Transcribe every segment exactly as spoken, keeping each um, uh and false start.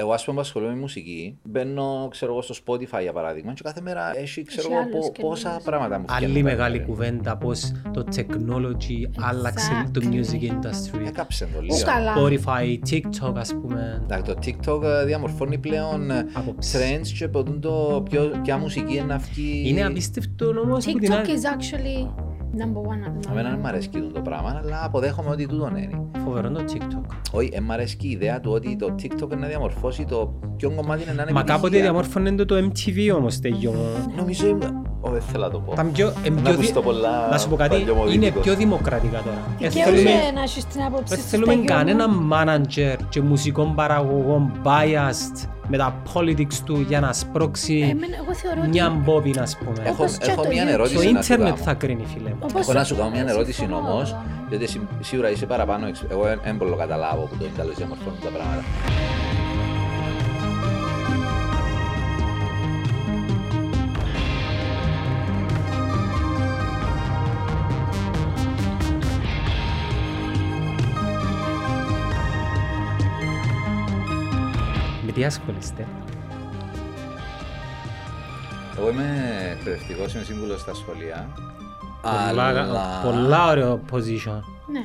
Εγώ, ας πούμε, που ασχολούμαι με μουσική, μπαίνω, ξέρω εγώ, στο Spotify για παράδειγμα, και κάθε μέρα έχει, ξέρω εγώ, πόσα πράγματα μου φτιάχνουν. Άλλη μεγάλη κουβέντα, πώς το technology άλλαξε το music industry. Έκαψε το λίγο. Spotify, TikTok, ας πούμε. Εντάξει, το TikTok διαμορφώνει πλέον trends και ποτούν το ποια μουσική είναι αυτή. Είναι απίστευτο όμως. TikTok is actually number one. Εμένα δεν μ' αρέσει το πράγμα, αλλά αποδέχομαι ότι τούτον είναι. Φοβερό το TikTok. Όχι, εμ' αρέσει και η ιδέα του ότι το TikTok είναι να διαμορφώσει το ποιον κομμάτι είναι να είναι. Μα κάποτε διαμορφώνεται το εμ τι βι όμως, τέλειο. Νομίζω. Όχι, θέλω να το πω. Να σου πω κάτι, είναι πιο δημοκρατικά τώρα. Δεν θέλουμε κανένα manager και μουσικών παραγωγών biased με τα politics του για να σπρώξει μια μπόβινα, ας πούμε. Έχω, έχω μια ερώτηση να σου κάνω. Το ίντερνετ θα κρίνει, φίλε. Έχω να σου κάνω μια ερώτηση όμως, γιατί σίγουρα είσαι παραπάνω, εγώ δεν μπορώ να καταλάβω που το Ιντερνετ διαμορφώνει τα πράγματα. Τι ασχολείστε? Εγώ είμαι εκπαιδευτικός, είμαι σύμβουλος στα σχολεία. Πολλά, αλλά... πολλά ωραίο position. Ναι.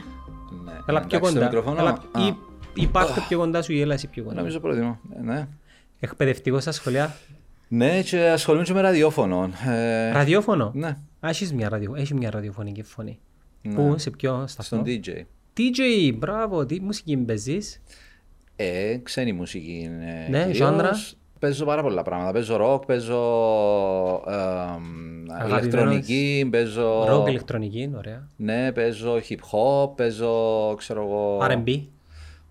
Ναι. Έλα πιο κοντά. Έλα... Ή, ή πάρτε oh. πιο κοντά σου ή έλα εσύ πιο κοντά. Νομίζω προτιμώ. Ναι. Εκπαιδευτικός στα σχολεία. Ναι, και ασχολούμαι και με ραδιόφωνο. Ε... Ραδιόφωνο? Ναι. Έχεις μια, ραδιο... Έχεις μια ραδιοφωνική φωνή. Ναι. Πού, σε ποιο σταθμό? Στον ντι τζέι. ντι τζέι, μπράβο, τι μουσική μπαιζείς? Ε, ξένη μουσική είναι. Ναι, ζάντρα. Παίζω πάρα πολλά πράγματα. Παίζω ροκ, παίζω ε, ηλεκτρονική, παίζω. Ροκ, ηλεκτρονική, ωραία. Ναι, παίζω hip hop, παίζω ξέρω εγώ. αρ εν μπι.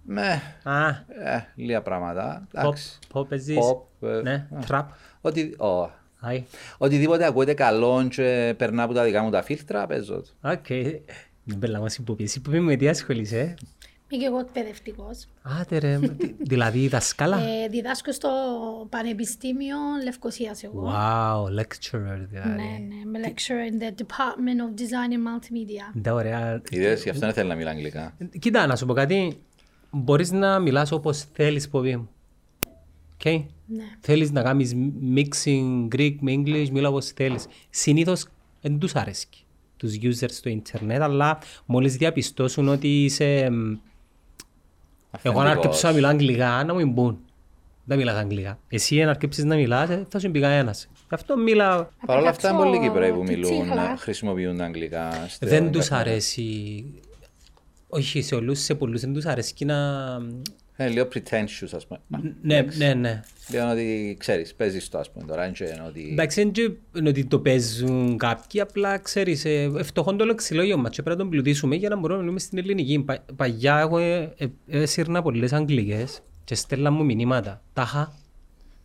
Ναι. Α. Ε, λίγα πράγματα. Pop, pop, παίζεις. Pop, ε, ναι, trap. Ότι, oh. Οτιδήποτε ακούγεται καλό και περνά από τα δικά μου τα φίλτρα, παίζω το. Οκ. Μην περνάμε που πει. Εσύ που πει με τι ασχολείσαι. Είμαι και εγώ εκπαιδευτικός. Άτε ρε, δηλαδή δασκάλα. Ε, διδάσκω στο Πανεπιστήμιο Λευκωσίας εγώ. Wow, lecturer δηλαδή. Ναι, ναι, είμαι lecturer in the Department of Design and Multimedia. Ντα ωραία. Είδες, γι' αυτό δεν θέλει να μιλά αγγλικά. Κοίτα, να σου πω κάτι, μπορείς να μιλάς όπως θέλεις, Ποβί μου. Okay. Ναι. Θέλεις να κάνεις mixing Greek με English, μιλά όπως θέλεις. Συνήθως δεν τους αρέσει τους users στο internet, αλλά μόλις διαπιστώσουν ότι είσαι... Εγώ αν αρκέψω να μιλάω αγγλικά, να μου μπουν. Δεν μιλάς αγγλικά. Εσύ αν αρκέψεις να μιλάς, θα σου πει κανένας. Γι' αυτό μιλάω. Παρ' όλα αυτά, πολλοί Κύπραιοι που μιλούν χρησιμοποιούν τα αγγλικά. Δεν τους αρέσει. Όχι σε όλους, σε πολλούς δεν τους αρέσει και να... Είναι λίγο pretentious, ας πούμε. Ναι, ναι, ναι. Λέω ότι ξέρεις, παίζεις το, ας πούμε, τώρα. Εντάξει, δεν είναι ότι το παίζουν κάποιοι, απλά ξέρεις, φτωχόν το λεξιλόγιο μας και πρέπει να τον πλουτίσουμε για να μπορούμε να μιλούμε στην ελληνική. Παγιά εγώ έσυρνα πολλές αγγλικές και στέλνα μου μηνύματα. Τάχα.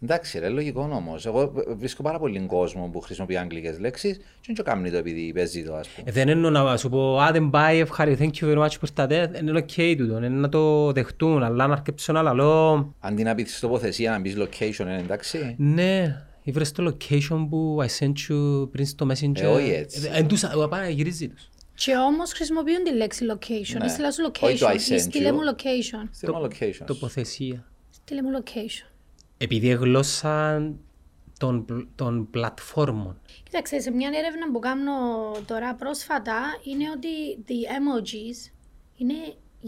Εντάξει, ρε, λογικό όμως. Εγώ βρίσκω πάρα πολύ κόσμο που χρησιμοποιεί αγγλικές λέξεις και δεν κάνει το επειδή παίζει το, ας πούμε. Δεν εννοώ να σου πω, α, δεν πάει, ευχαριστώ, thank you very much for that, είναι ok τούτο, είναι να το δεχτούν, αλλά να αρκέψουν να λαλώ. Αντί να πεις τοποθεσία, να πεις location, εντάξει. Ναι, βρες το location που I sent you πριν στο Messenger. Ε, όχι έτσι. Εν τους, απάνε, γυρίζει τους. Και όμως χρησιμοποιούν τη λέξη location, έστειλα σου location, στείλε μου location. Τοποθεσία. Στείλε μου location. Επειδή γλώσσα των, των πλατφόρμων. Κοίταξε, σε μια έρευνα που κάνω τώρα πρόσφατα είναι ότι the emojis είναι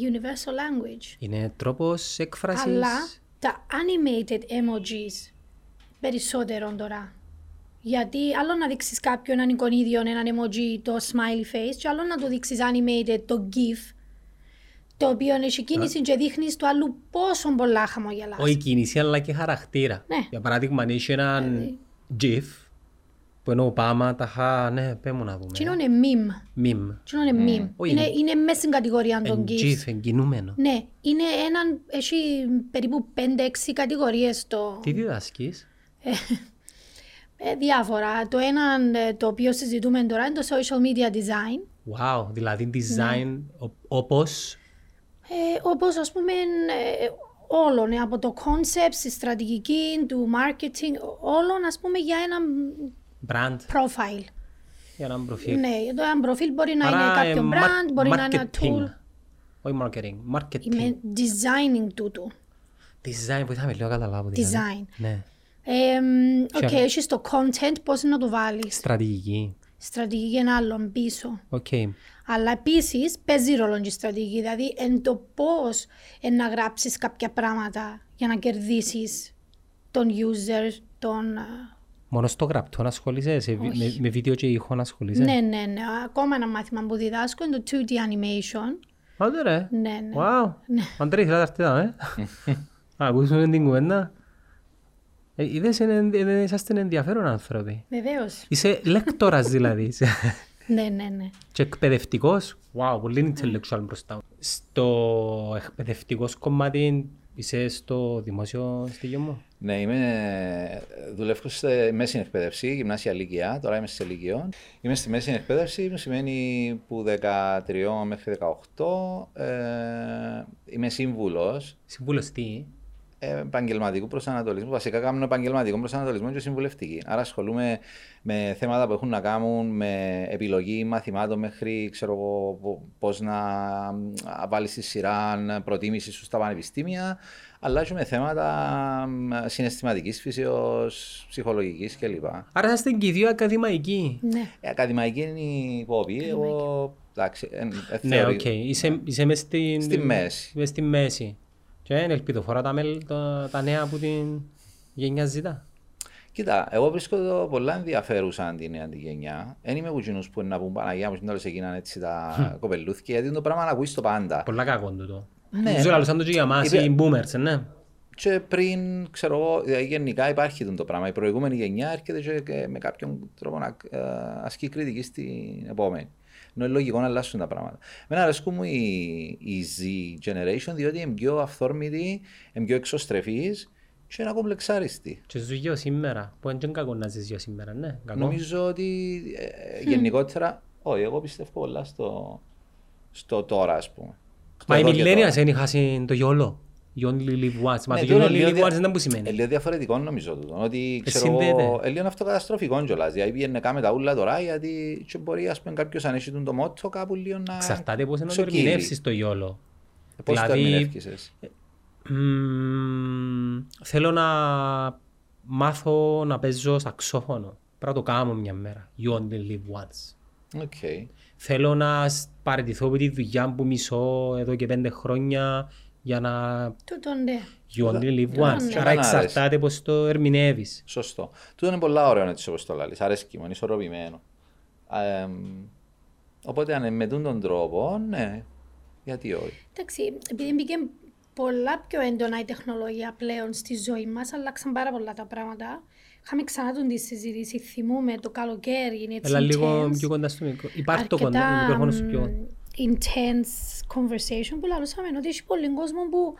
universal language. Είναι τρόπος έκφρασης. Αλλά τα animated emojis περισσότερο τώρα. Γιατί άλλο να δείξεις κάποιον έναν εικονίδιο, έναν emoji, το smiley face, και άλλο να του δείξεις animated, το gif. Το οποίο έχει κίνηση και δείχνει του άλλου πόσο πολλά χαμογελά. Όχι κίνηση, αλλά και χαρακτήρα. Ναι. Για παράδειγμα, έχει έναν gif που είναι ο Obama, τα χα. Ναι, πε μου να δούμε. Τι είναι meme. Meme. Τι είναι meme. Mm. Είναι, είναι μέσα στην κατηγορία των gif. Gif, εγκινούμενο. Ναι, είναι έναν. Έχει περίπου πέντε έξι κατηγορίες το. Τι διδάσκεις? ε, διάφορα. Το ένα το οποίο συζητούμε τώρα είναι το social media design. Wow, δηλαδή design ναι. Όπως. Ε, όπως ας πούμε ε, όλων, ε, από το concept, στη στρατηγική, του marketing, όλων ας πούμε για ένα brand. Profile. Για ένα προφίλ. Ναι, το ένα προφίλ μπορεί να Άρα, είναι κάποιο ε, brand, μπορεί marketing. Να είναι ένα tool. Όχι marketing, marketing. Είμαι designing τούτου. Design, βοηθάμε λίγο να καταλάβω. Design. Ναι. Οκ, έχεις το content, πώς να το βάλεις. Στρατηγική. Στρατηγική είναι άλλον πίσω. Okay. Αλλά επίσης παίζει ρόλο και η στρατηγική. Δηλαδή, εν το πώς εν να γράψεις κάποια πράγματα για να κερδίσεις τον user, τον... Μόνο στο γραπτό να ασχολείσαι, με, με βίντεο και ήχο να ασχολείσαι. Ναι, ναι, ναι. Ακόμα ένα μάθημα που διδάσκω είναι το two D animation. Άντε ρε. Ναι, ναι. Wow. Αντρή, ήθελα τα αρτίδα, ε. Α, ακούσουμε την κουβέντα. Είδες, είσαστε ενδιαφέρον άνθρωποι. Βεβαίως. Είσαι λέκτορας δηλαδή. Ναι, ναι, ναι. Και εκπαιδευτικός. Wow, πολύ intellectual μπροστά μου. Στο εκπαιδευτικό κομμάτι είσαι στο δημόσιο στίγιο? Ναι, είμαι, δουλεύω στη μέση εκπαίδευση, γυμνάσια λύκεια, τώρα είμαι στις Ελικιών. Είμαι στη μέση εκπαίδευση, σημαίνει που δεκατρία μέχρι δεκαοκτώ ε, είμαι σύμβουλος. Σύμβουλος τι? Επαγγελματικού προσανατολισμού. Βασικά κάνουμε επαγγελματικό προσανατολισμό και συμβουλευτική. Άρα ασχολούμαι με θέματα που έχουν να κάνουν με επιλογή μαθημάτων μέχρι πώς να βάλεις στη σειρά προτίμηση σου στα πανεπιστήμια, αλλά και με θέματα συναισθηματικής φύσεως, ψυχολογικής κλπ. Άρα είσαστε και οι δύο ακαδημαϊκοί. Ναι. Ε, ακαδημαϊκή είναι η Πόπη. Εγώ. Εντάξει. Ναι, οκ. Είσαι μες στη μέση. Και είναι ελπιδοφόρα τα, μέλη, τα, τα νέα από την γενιά ζητά. Κοίτα, εγώ βρίσκω εδώ πολλά ενδιαφέρουσα την νέα τη γενιά. Δεν είμαι που κοινούς που είναι να πούν Παναγιά μου και τέλος έγιναν έτσι τα κοπελούθηκια, γιατί είναι το πράγμα να ακούεις το πάντα. Πολλά κακόν τούτο. Ναι. Ζω λαλούσαν το και για μας, οι boomers, ναι. Και πριν, ξέρω εγώ, γενικά υπάρχει το πράγμα. Η προηγούμενη γενιά έρχεται και με κάποιον τρόπο να ασκεί κριτική στην επόμενη. Είναι λογικό να αλλάσουν τα πράγματα. Εμένα αρέσκουν μου η, η Z generation, διότι είναι πιο αυθόρμητη, είναι πιο εξωστρεφής και είναι ακομπλεξάριστη. Και ζουν γιο σήμερα, που είναι κακό να ζεις γιο σήμερα, ναι. Κακό. Νομίζω ότι ε, γενικότερα, όχι, εγώ πιστεύω πολλά στο, στο τώρα, ας πούμε. Μα οι millennials δεν είχαν το γιόλο. You only live once. Μα το you only live once δεν που σημαίνει. Είναι διαφορετικό νομίζω τούτο. Ότι ξέρω εγώ, είναι αυτοκαταστροφικό κιόλας. Δηλαδή πήγαινε κάμε τα ούλα τώρα γιατί μπορεί ας πούμε κάποιος αν έχει το μότο κάπου λίγο να... Εξαρτάται πώς να το ερμηνεύσεις το γιόλο. Πώς το ερμηνεύκησες. Θέλω να μάθω να παίζω σαξόφωνο. Πρέπει να το κάνω μια μέρα. You only live once. Θέλω να παραιτηθώ από τη δουλειά που μισώ εδώ και πέντε χρόνια. Για να... You only live once. Άρα εξαρτάται πως το ερμηνεύεις. Σωστό. Τούτο είναι πολλά ωραίο έτσι όπως το λάλλεις. Αρέσκει μου, είναι ισορροπημένο. Οπότε με τον τρόπο, ναι, γιατί όχι. Εντάξει, επειδή μπήκε πολλά πιο έντονα η τεχνολογία πλέον στη ζωή μας, αλλάξαν πάρα πολλά τα πράγματα. Είχαμε ξανά τον τη συζήτηση, θυμούμε το καλοκαίρι, είναι έτσι intense. Έλα λίγο πιο κοντά στο μικρό. Υπάρχει το μικρόφωνο σου πιο... intense conversation που λαλούσαμε, ότι έχει πολλοί κόσμο που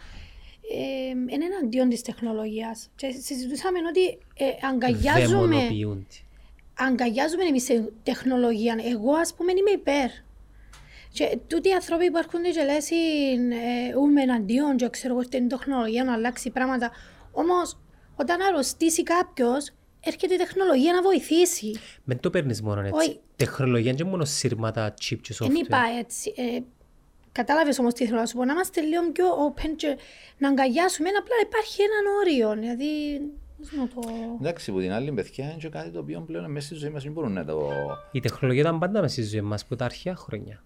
ε, είναι εναντίον της τεχνολογίας. Και συζητούσαμε ότι ε, αγκαλιάζουμε, αγκαλιάζουμε εμείς σε τεχνολογία. Εγώ ας πούμε είμαι υπέρ. Και τούτοι οι άνθρωποι που έρχονται και λες είμαι εναντίον και ξέρω ότι είναι τεχνολογία να αλλάξει πράγματα. Όμως όταν αρρωστήσει κάποιος, έρχεται η τεχνολογία να βοηθήσει. Μην το παίρνεις μόνο έτσι. Η τεχνολογία είναι μόνο σύρματα, chip και software. Δεν είπα έτσι. Ε, κατάλαβες όμως τι θέλω να σου πω. Να είμαστε λίγο πιο open και να αγκαλιάσουμε. Απλά υπάρχει έναν όριο. Δηλαδή, πώς να το... Εντάξει, που την άλλη παιδιά είναι και κάτι το οποίο πλέον μέσα στη ζωή μας δεν μπορούν να το... Η τεχνολογία ήταν πάντα μέσα στη ζωή μας από τα αρχαία χρόνια.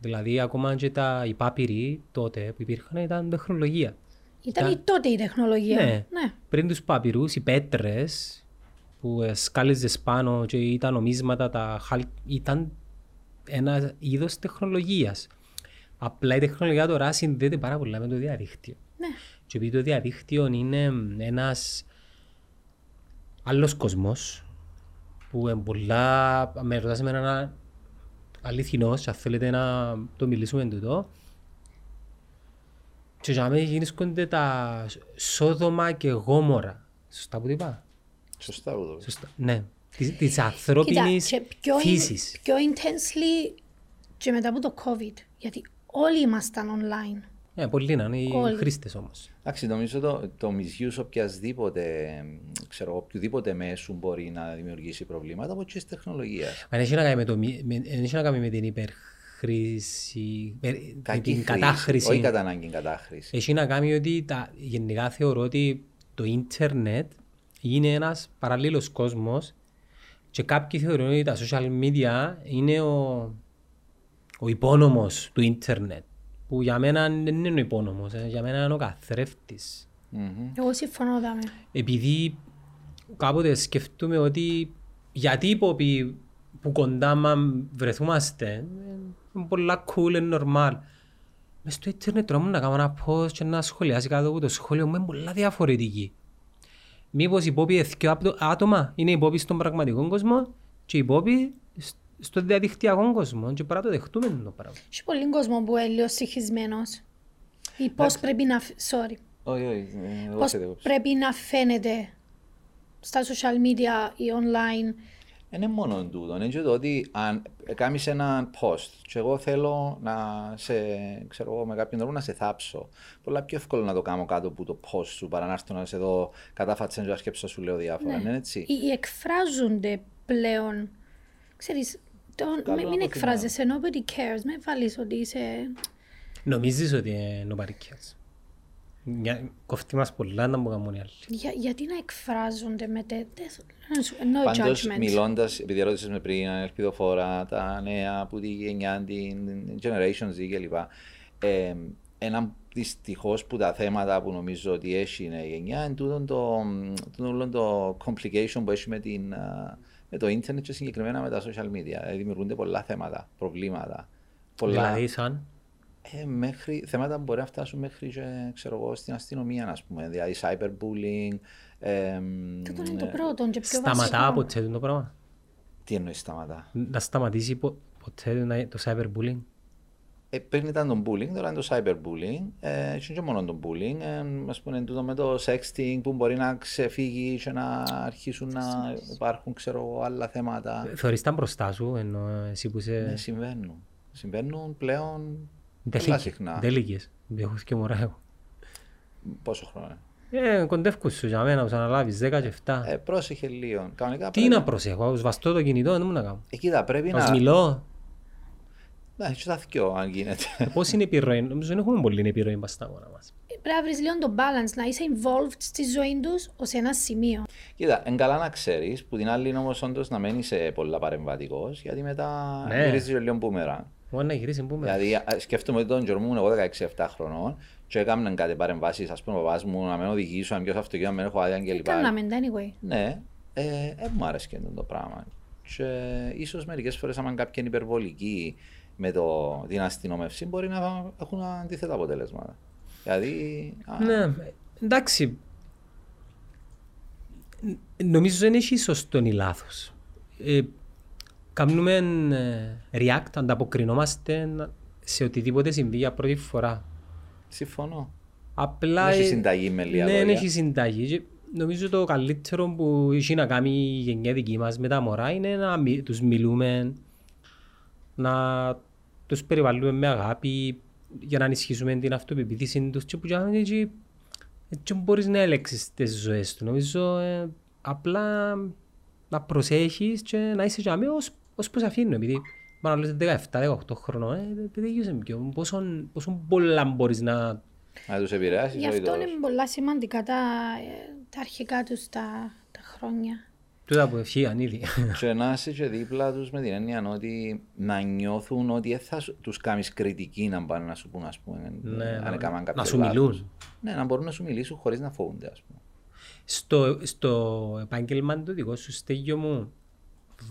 Δηλαδή, ακόμα και τα υπάπειροι τότε που υπήρχαν ήταν τεχνολογία. Ήταν, ήταν... η τότε η τεχνολογία. Ναι. Ναι. Πριν τους πάπειρους, οι πέτρες. Που σκάλιζες πάνω και ήταν νομίσματα, τα... ήταν ένα είδος τεχνολογίας. Απλά η τεχνολογία τώρα συνδέεται πάρα πολλά με το διαδίκτυο. Ναι. Και επειδή το διαδίκτυο είναι ένας άλλος κοσμός που εμπολά, με ρωτάς με έναν αληθινός, αν θέλετε να το μιλήσουμε εντούτο, και για μένα γίνονται τα Σόδομα και Γόμορα. Σωστά που είπα. Σωστά, Σωστά, ναι. Της, της ανθρώπινης Κοίτα, πιο φύσης. Πιο intensely και μετά από το COVID, γιατί όλοι ήμασταν online. Ναι, yeah, πολλοί είναι οι όλοι. Χρήστες όμως. Εντάξει, νομίζω το, το misuse οποιασδήποτε, ξέρω, οποιοδήποτε μέσου μπορεί να δημιουργήσει προβλήματα από τις τεχνολογίες. Αν έχει να κάνει με, το, με, έχει να κάνει με την υπερ χρήση, με την κατάχρηση. Όχι κατά ανάγκη κατάχρηση. Έχει να κάνει ότι τα, γενικά θεωρώ ότι το ίντερνετ είναι ένας παραλλήλος κόσμος και κάποιοι θεωρούν ότι τα social media είναι ο, ο υπόνομος του ίντερνετ. Που για μένα δεν είναι ο υπόνομος, ε, για μένα είναι ο καθρέφτης. Mm-hmm. Εγώ συμφωνώ δάμε. Επειδή κάποτε σκεφτούμε ότι γιατί οι υπόποι που κοντά μας βρεθούμαστε είναι πολλά cool, είναι normal. Μες στο ίντερνετ τώρα μου να κάνω ένα post και να σχολιάσει κάτω από το σχόλιο μου είναι πολλά διαφορετική. Μήπως οι υπόποι δύο άτομα είναι οι υπόποι στον πραγματικό κόσμο και οι υπόποι στον διαδικτυακό κόσμο και παρά το δεχτούμε το πράγμα. Έχει πολλοί κόσμο που είναι λίγο συγχυσμένος ή πώς πρέπει να... Sorry. Όχι, όχι. Πώς πρέπει να φαίνεται στα social media ή online. Είναι μόνο τούτο. Είναι και το ότι αν κάνεις έναν post και εγώ θέλω να σε, ξέρω, με κάποιον τρόπο να σε θάψω, πολλά πιο εύκολο να το κάνω κάτω από το post σου παρά να έρθω να σε δω κατά φατσέν και ασκέψω σου λέω διάφορα. Ναι. Είναι έτσι. Οι εκφράζονται πλέον. Ξέρεις, τον, μην, μην εκφράζεσαι, nobody cares, με βάλεις ότι είσαι... Νομίζεις ότι nobody cares. Κοφτεί μας πολλά να μου κάνουν οι άλλοι. Για, γιατί να εκφράζονται με τέτοια, no judgment. Πάντως μιλώντας, επειδή ερώτησες με πριν, ελπιδοφόρα, τα νέα, που τη γενιά, την generation Z κλπ. Ε, ένα δυστυχώς που τα θέματα που νομίζω ότι έχει η γενιά είναι τούτο το, το, το complication που έχει με την... Με το ίντερνετ και συγκεκριμένα με τα social media. Δημιουργούνται πολλά θέματα, προβλήματα. Πολλά... Δηλαδή, σαν. Ε, μέχρι... Θέματα που μπορεί να φτάσουν μέχρι και, ξέρω εγώ, στην αστυνομία, ας πούμε. Δηλαδή, cyberbullying. Ε, Τούτο είναι το πρώτο, και πιο σταματά βασικό. Σταματά ποτέ το πράγμα. Τι εννοείς σταματά. Να σταματήσει πο... ποτέ το cyberbullying. Ε, πριν ήταν το bullying, τώρα είναι το cyberbullying. Ε, και μόνο το bullying. Ε, ας πούμε, τούτο με το sexting που μπορεί να ξεφύγει και να αρχίσουν να υπάρχουν ξέρω, άλλα θέματα. Θεωρείς τα μπροστά σου, ενώ εσύ που είσαι. Ναι, συμβαίνουν. Συμβαίνουν πλέον πολλά συχνά. Τέλικες. Διέχους και μωρά εγώ. Πόσο χρόνο είναι. Ε, κοντεύκους σου για μένα, που αναλάβεις δέκα και εφτά. Ε, πρόσεχε λίγο. Κανονικά, τι πρέπει... να προσέχω, βαστώ το κινητό, δεν μου να κάνω. Ε, κοίτα, πρέπει να. Μιλώ. Ναι, και τα δυο αν γίνεται. Πώς είναι η επιρροή, νομίζω δεν έχουμε πολύ επιρροή πάνω στα αγώνα μας. Πρέπει να βρεις λίγο το balance, να είσαι involved στη ζωή τους ως ένα σημείο. Κοίτα, εν καλά να ξέρεις, που την άλλη όμως όντως να μένεις πολλά παρεμβατικός, γιατί μετά ναι. Γυρίζεις λίγο μπούμεραν. Μπορεί να γυρίσει μπούμεραν. Δηλαδή σκέφτομαι τον Γιορμούν, εγώ δεκαέξι εφτά χρονών, και έκαναν κάτι παρεμβάσεις, ας πούμε ο παπάς μου, να με οδηγήσω, να πιω σε αυτοκίνητο, να μην έχω άδεια κλπ. Έκαναμε, anyway. Ναι, ε, ε, μου άρεσε και το πράγμα. Και ίσως μερικές φορές ήμουν κάποια υπερβολική. Με το, την αστυνόμευση μπορεί να έχουν αντίθετα αποτελέσματα. Δηλαδή. Α... Ναι, εντάξει. Νομίζω δεν έχει σωστό ή λάθος. Ε, κάνουμε react, ανταποκρινόμαστε σε οτιδήποτε συμβεί για πρώτη φορά. Συμφωνώ. Απλά. Δεν έχει συνταγή με λίγα. Ναι, δεν έχει συνταγή. Νομίζω το καλύτερο που έχει να κάνει η γενιά δική μας με τα μωρά είναι να μι... τους μιλούμε, να τους περιβαλλούμε με αγάπη για να ενισχύσουμε την αυτοπεποίθηση τους και που έτσι μπορείς να ελέγξεις τις ζωές του. Νομίζω ε, απλά να προσέχεις και να είσαι για μένα ως, ως πως αφήνω. Επειδή πάνω λες δεκαεφτά δεκαοχτώ χρονών, ε, δεν γίνεσαι πιο. Πόσο, πόσο πολλά μπορείς να... Να τους επηρεάσεις. Γι' αυτό είναι πολλά σημαντικά τα, τα αρχικά τους τα, τα χρόνια. Τούτα που ευχείαν ήδη. Και να είσαι και δίπλα τους με την έννοια ότι να νιώθουν ότι θα τους κάνεις κριτική να πάνε να σου πούν, ας πούμε, ναι, αν έκαναν κάποιο. Να σου λάθος. Μιλούν. Ναι, να μπορούν να σου μιλήσουν χωρίς να φοβούνται, ας πούμε. Στο, στο επάγγελμα του δικό σου, Στέγιο μου,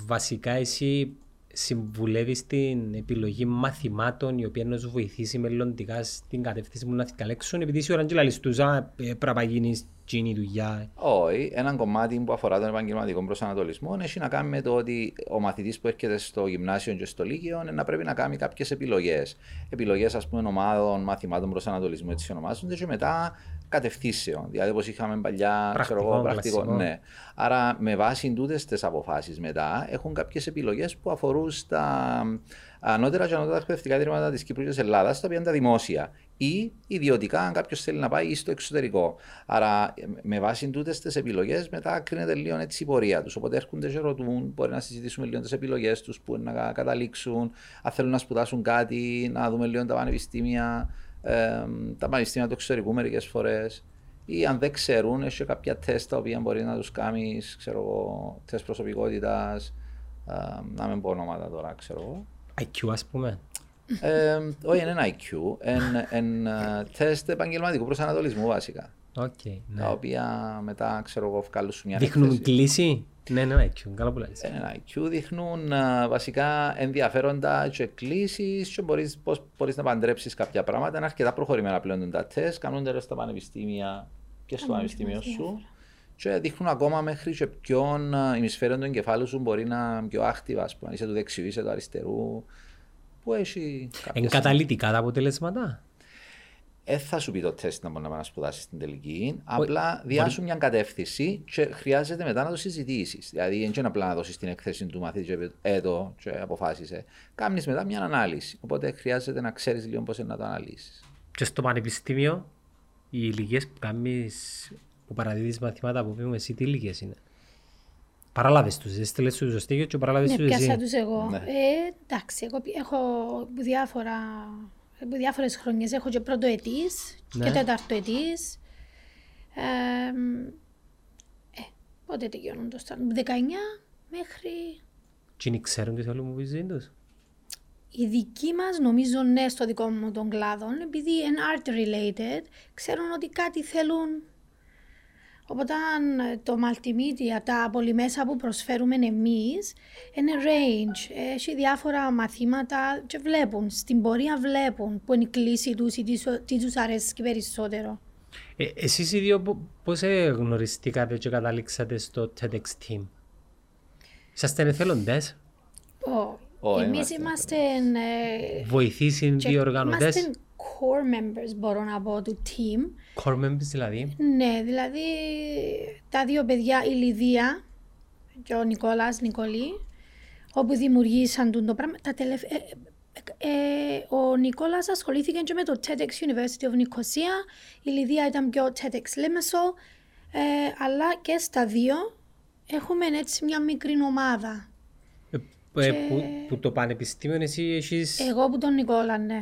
βασικά εσύ συμβουλεύεις την επιλογή μαθημάτων η οποία να σου βοηθήσει μελλοντικά στην κατεύθυνση που να θυκαλέξουν, επειδή είσαι ο Ραντζελαλιστούζα πραπαγίνεις κοινή δουλειά. Όχι, ένα κομμάτι που αφορά τον επαγγελματικό προσανατολισμό έχει να κάνει με το ότι ο μαθητής που έρχεται στο γυμνάσιο και στο λύκειο να πρέπει να κάνει κάποιες επιλογές. Επιλογές, ας πούμε, ομάδων μαθημάτων προσανατολισμού, έτσι ονομάζονται, και μετά κατευθύνσεων. Δηλαδή, όπως είχαμε παλιά, πρακτικό, ξέρω εγώ, πρακτικό. Ναι. Άρα, με βάση τούτες τις αποφάσεις μετά, έχουν κάποιες επιλογές που αφορούν στα ανώτερα και ανώτερα εκπαιδευτικά ιδρύματα της Κύπρου και της Ελλάδας, τα οποία είναι τα δημόσια. ή ιδιωτικά, αν κάποιος θέλει να πάει στο εξωτερικό. Άρα, με βάση τούτες τις επιλογές, μετά κρίνεται λίγο έτσι η πορεία τους. Οπότε έρχονται και ρωτούν, μπορεί να συζητήσουμε λίγο τις επιλογές τους, που να καταλήξουν, αν θέλουν να σπουδάσουν κάτι, να δούμε λίγο τα πανεπιστήμια, ε, τα πανεπιστήμια του εξωτερικού μερικές φορές. Ή αν δεν ξέρουν, έχει κάποια τεστ τα οποία μπορεί να τους κάνεις, ξέρω εγώ, τεστ προσωπικότητας, ε, να μην πω ονόματα τώρα, ξέρω εγώ. άι κιου, ας πούμε. Όχι, είναι ένα άι κιου, είναι τεστ επαγγελματικού προσανατολισμού βασικά. Τα οποία μετά ξέρω εγώ βγάλουν σου μια έκθεση. Δείχνουν κλίση. Ναι, είναι ένα άι κιου, καλά που λες. Ένα άι κιου δείχνουν βασικά ενδιαφέροντα και κλίσεις και πώς μπορείς να παντρέψεις κάποια πράγματα. Είναι αρκετά προχωρημένα πλέον τα τεστ, κάνουν τέλος στα πανεπιστήμια και στο πανεπιστήμιο σου. Και δείχνουν ακόμα μέχρι και ποιον ημισφαίριο του εγκεφάλου σου μπορεί να είναι πιο active, ας πούμε, είσαι του δεξιού, είσαι του αριστερού. Εγκαταλειτικά τα αποτελέσματα. Ε, θα σου πει το τεστ να μπορεί να σπουδάσει στην τελική. Απλά διάσου μια κατεύθυνση και χρειάζεται μετά να το συζητήσει. Δηλαδή, δεν είναι απλά να δώσει την εκθέση του μαθητή, και έτο, και αποφάσισε. Κάμνει μετά μια ανάλυση. Οπότε χρειάζεται να ξέρει λίγο πώ να το αναλύσει. Και στο πανεπιστήμιο, οι ηλικίε που κάνει, που παραδίδει μαθήματα που πούμε εσύ, τι ηλικίε είναι. Παραλάβες τους, έστειλες τους στο στίγιο και παραλάβες ναι, τους εσύ. Ναι, πιάσα τους εγώ. Ναι. Ε, εντάξει, εγώ έχω διάφορα, διάφορες χρονιές. Έχω και πρωτοετής ναι. και τέταρτοετής. Ε, ε, πότε τελειώνουν το στάνο. δεκαεννιά μέχρι... Τι είναι, ξέρουν τι θέλουν μου πεις ζήντος. Οι δικοί μας νομίζω ναι στο δικό μου των κλάδων, επειδή είναι art related, ξέρουν ότι κάτι θέλουν. Οπότε το multimedia, τα πολυμέσα που προσφέρουμε εμείς, είναι range, έχει διάφορα μαθήματα και βλέπουν, στην πορεία βλέπουν που είναι η κλίση τους ή τι τους αρέσει περισσότερο. Ε, εσείς οι δύο πώς γνωριστήκατε και καταλήξατε στο TEDx team? Είσαστε εθελοντές? Oh, εμείς είμαστε... Βοηθήσιν δύο οργανωτές. Core members μπορώ να πω του team. Core members δηλαδή. Ναι, δηλαδή τα δύο παιδιά, η Λιδία και ο Νικόλας Νικολή, όπου δημιουργήσαν το πράγμα. Τα τελευ... ε, ε, ε, ο Νικόλας ασχολήθηκε και με το TEDx University of Nicosia, η Λιδία ήταν πιο TEDx Limassol, ε, αλλά και στα δύο έχουμε έτσι μια μικρή ομάδα. Και... Που, που το πανεπιστήμιο εσύ έχεις... Εγώ που τον Νικόλα, ναι.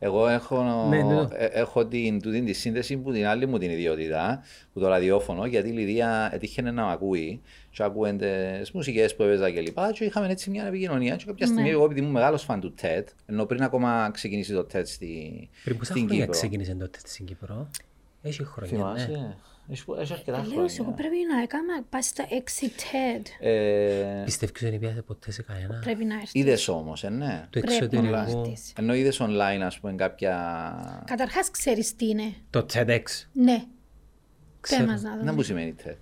Εγώ έχω, ναι, ναι. έχω την, την, τη σύνδεση που την άλλη μου την ιδιότητα, που το ραδιόφωνο, γιατί η Λιδία έτυχαινε να μ' ακούει και ακούγαν τις μουσικές που έπαιζα και λοιπά και είχαμε έτσι μια επικοινωνία και κάποια στιγμή ναι. εγώ επειδή ήμουν μεγάλος φαν του TED, ενώ πριν ακόμα ξεκινήσει το TED στη, πριν στην Κύπρο. Πριν ξεκίνησε το TED στην Κύπρο, έχει χρόνια, ναι. Έχει αρκετά χρόνια. Τελείως, εγώ πρέπει να έκανα πάει στα έξι TED. Ε... Πιστεύεις δεν υπήρχε ποτέ σε κανένα. Πρέπει να έρθεις. Είδες όμως, ε, ναι. Το εξωτερικό. Online. Ενώ είδες online, ας πούμε, κάποια... Καταρχάς ξέρεις τι είναι. Το TEDx. Ναι. Ξέρω. Πέμας να δούμε. Να μου σημαίνει TED.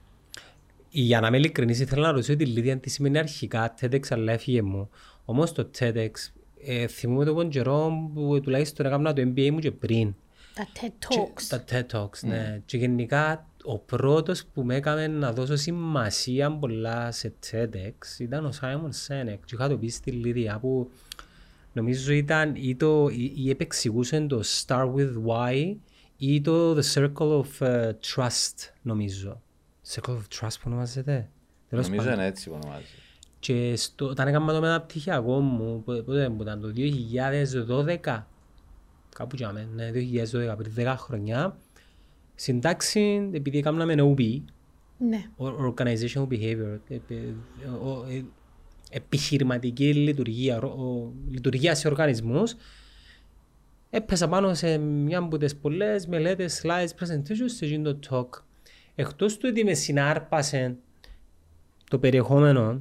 Για να με ειλικρινείς, ήθελα να ρωτήσω τη Λίδια, τι σημαίνει αρχικά TEDx, αλλά έφυγε μου. Όμως το TEDx, ε, θυμούμαι τον καιρό που τουλάχιστον έκανα το εμ μπι έι μου και πριν. Τα TED Talks. Τα TED Talks, ναι. Mm. Και γενικά ο πρώτος που με έκαμε να δώσω σημασία πολλά σε TEDx ήταν ο Simon Sinek. Και είχα το πει στη Λίδια που νομίζω ήταν ή, το, ή, ή επεξηγούσε το Start With Why ή το The Circle of uh, Trust, νομίζω. Circle of Trust που ονομάζεται. Νομίζω πάνω. Είναι έτσι που ονομάζεται. Και στο, όταν έκαμε το μεταπτυχιακό μου, πότε ήταν το δύο χιλιάδες δώδεκα, κάπου για μένα, ναι, δύο χιλιάδες δώδεκα, πριν δέκα χρόνια, συντάξει, επειδή έκαναμε ο μπι, ναι. Organizational Behavior, επιχειρηματική λειτουργία, λειτουργία σε οργανισμούς, έπαιζα πάνω σε μια από τις πολλές μελέτες, slides, presentations, σε γίνει το talk. Εκτός του ότι με συνάρπασε το περιεχόμενο,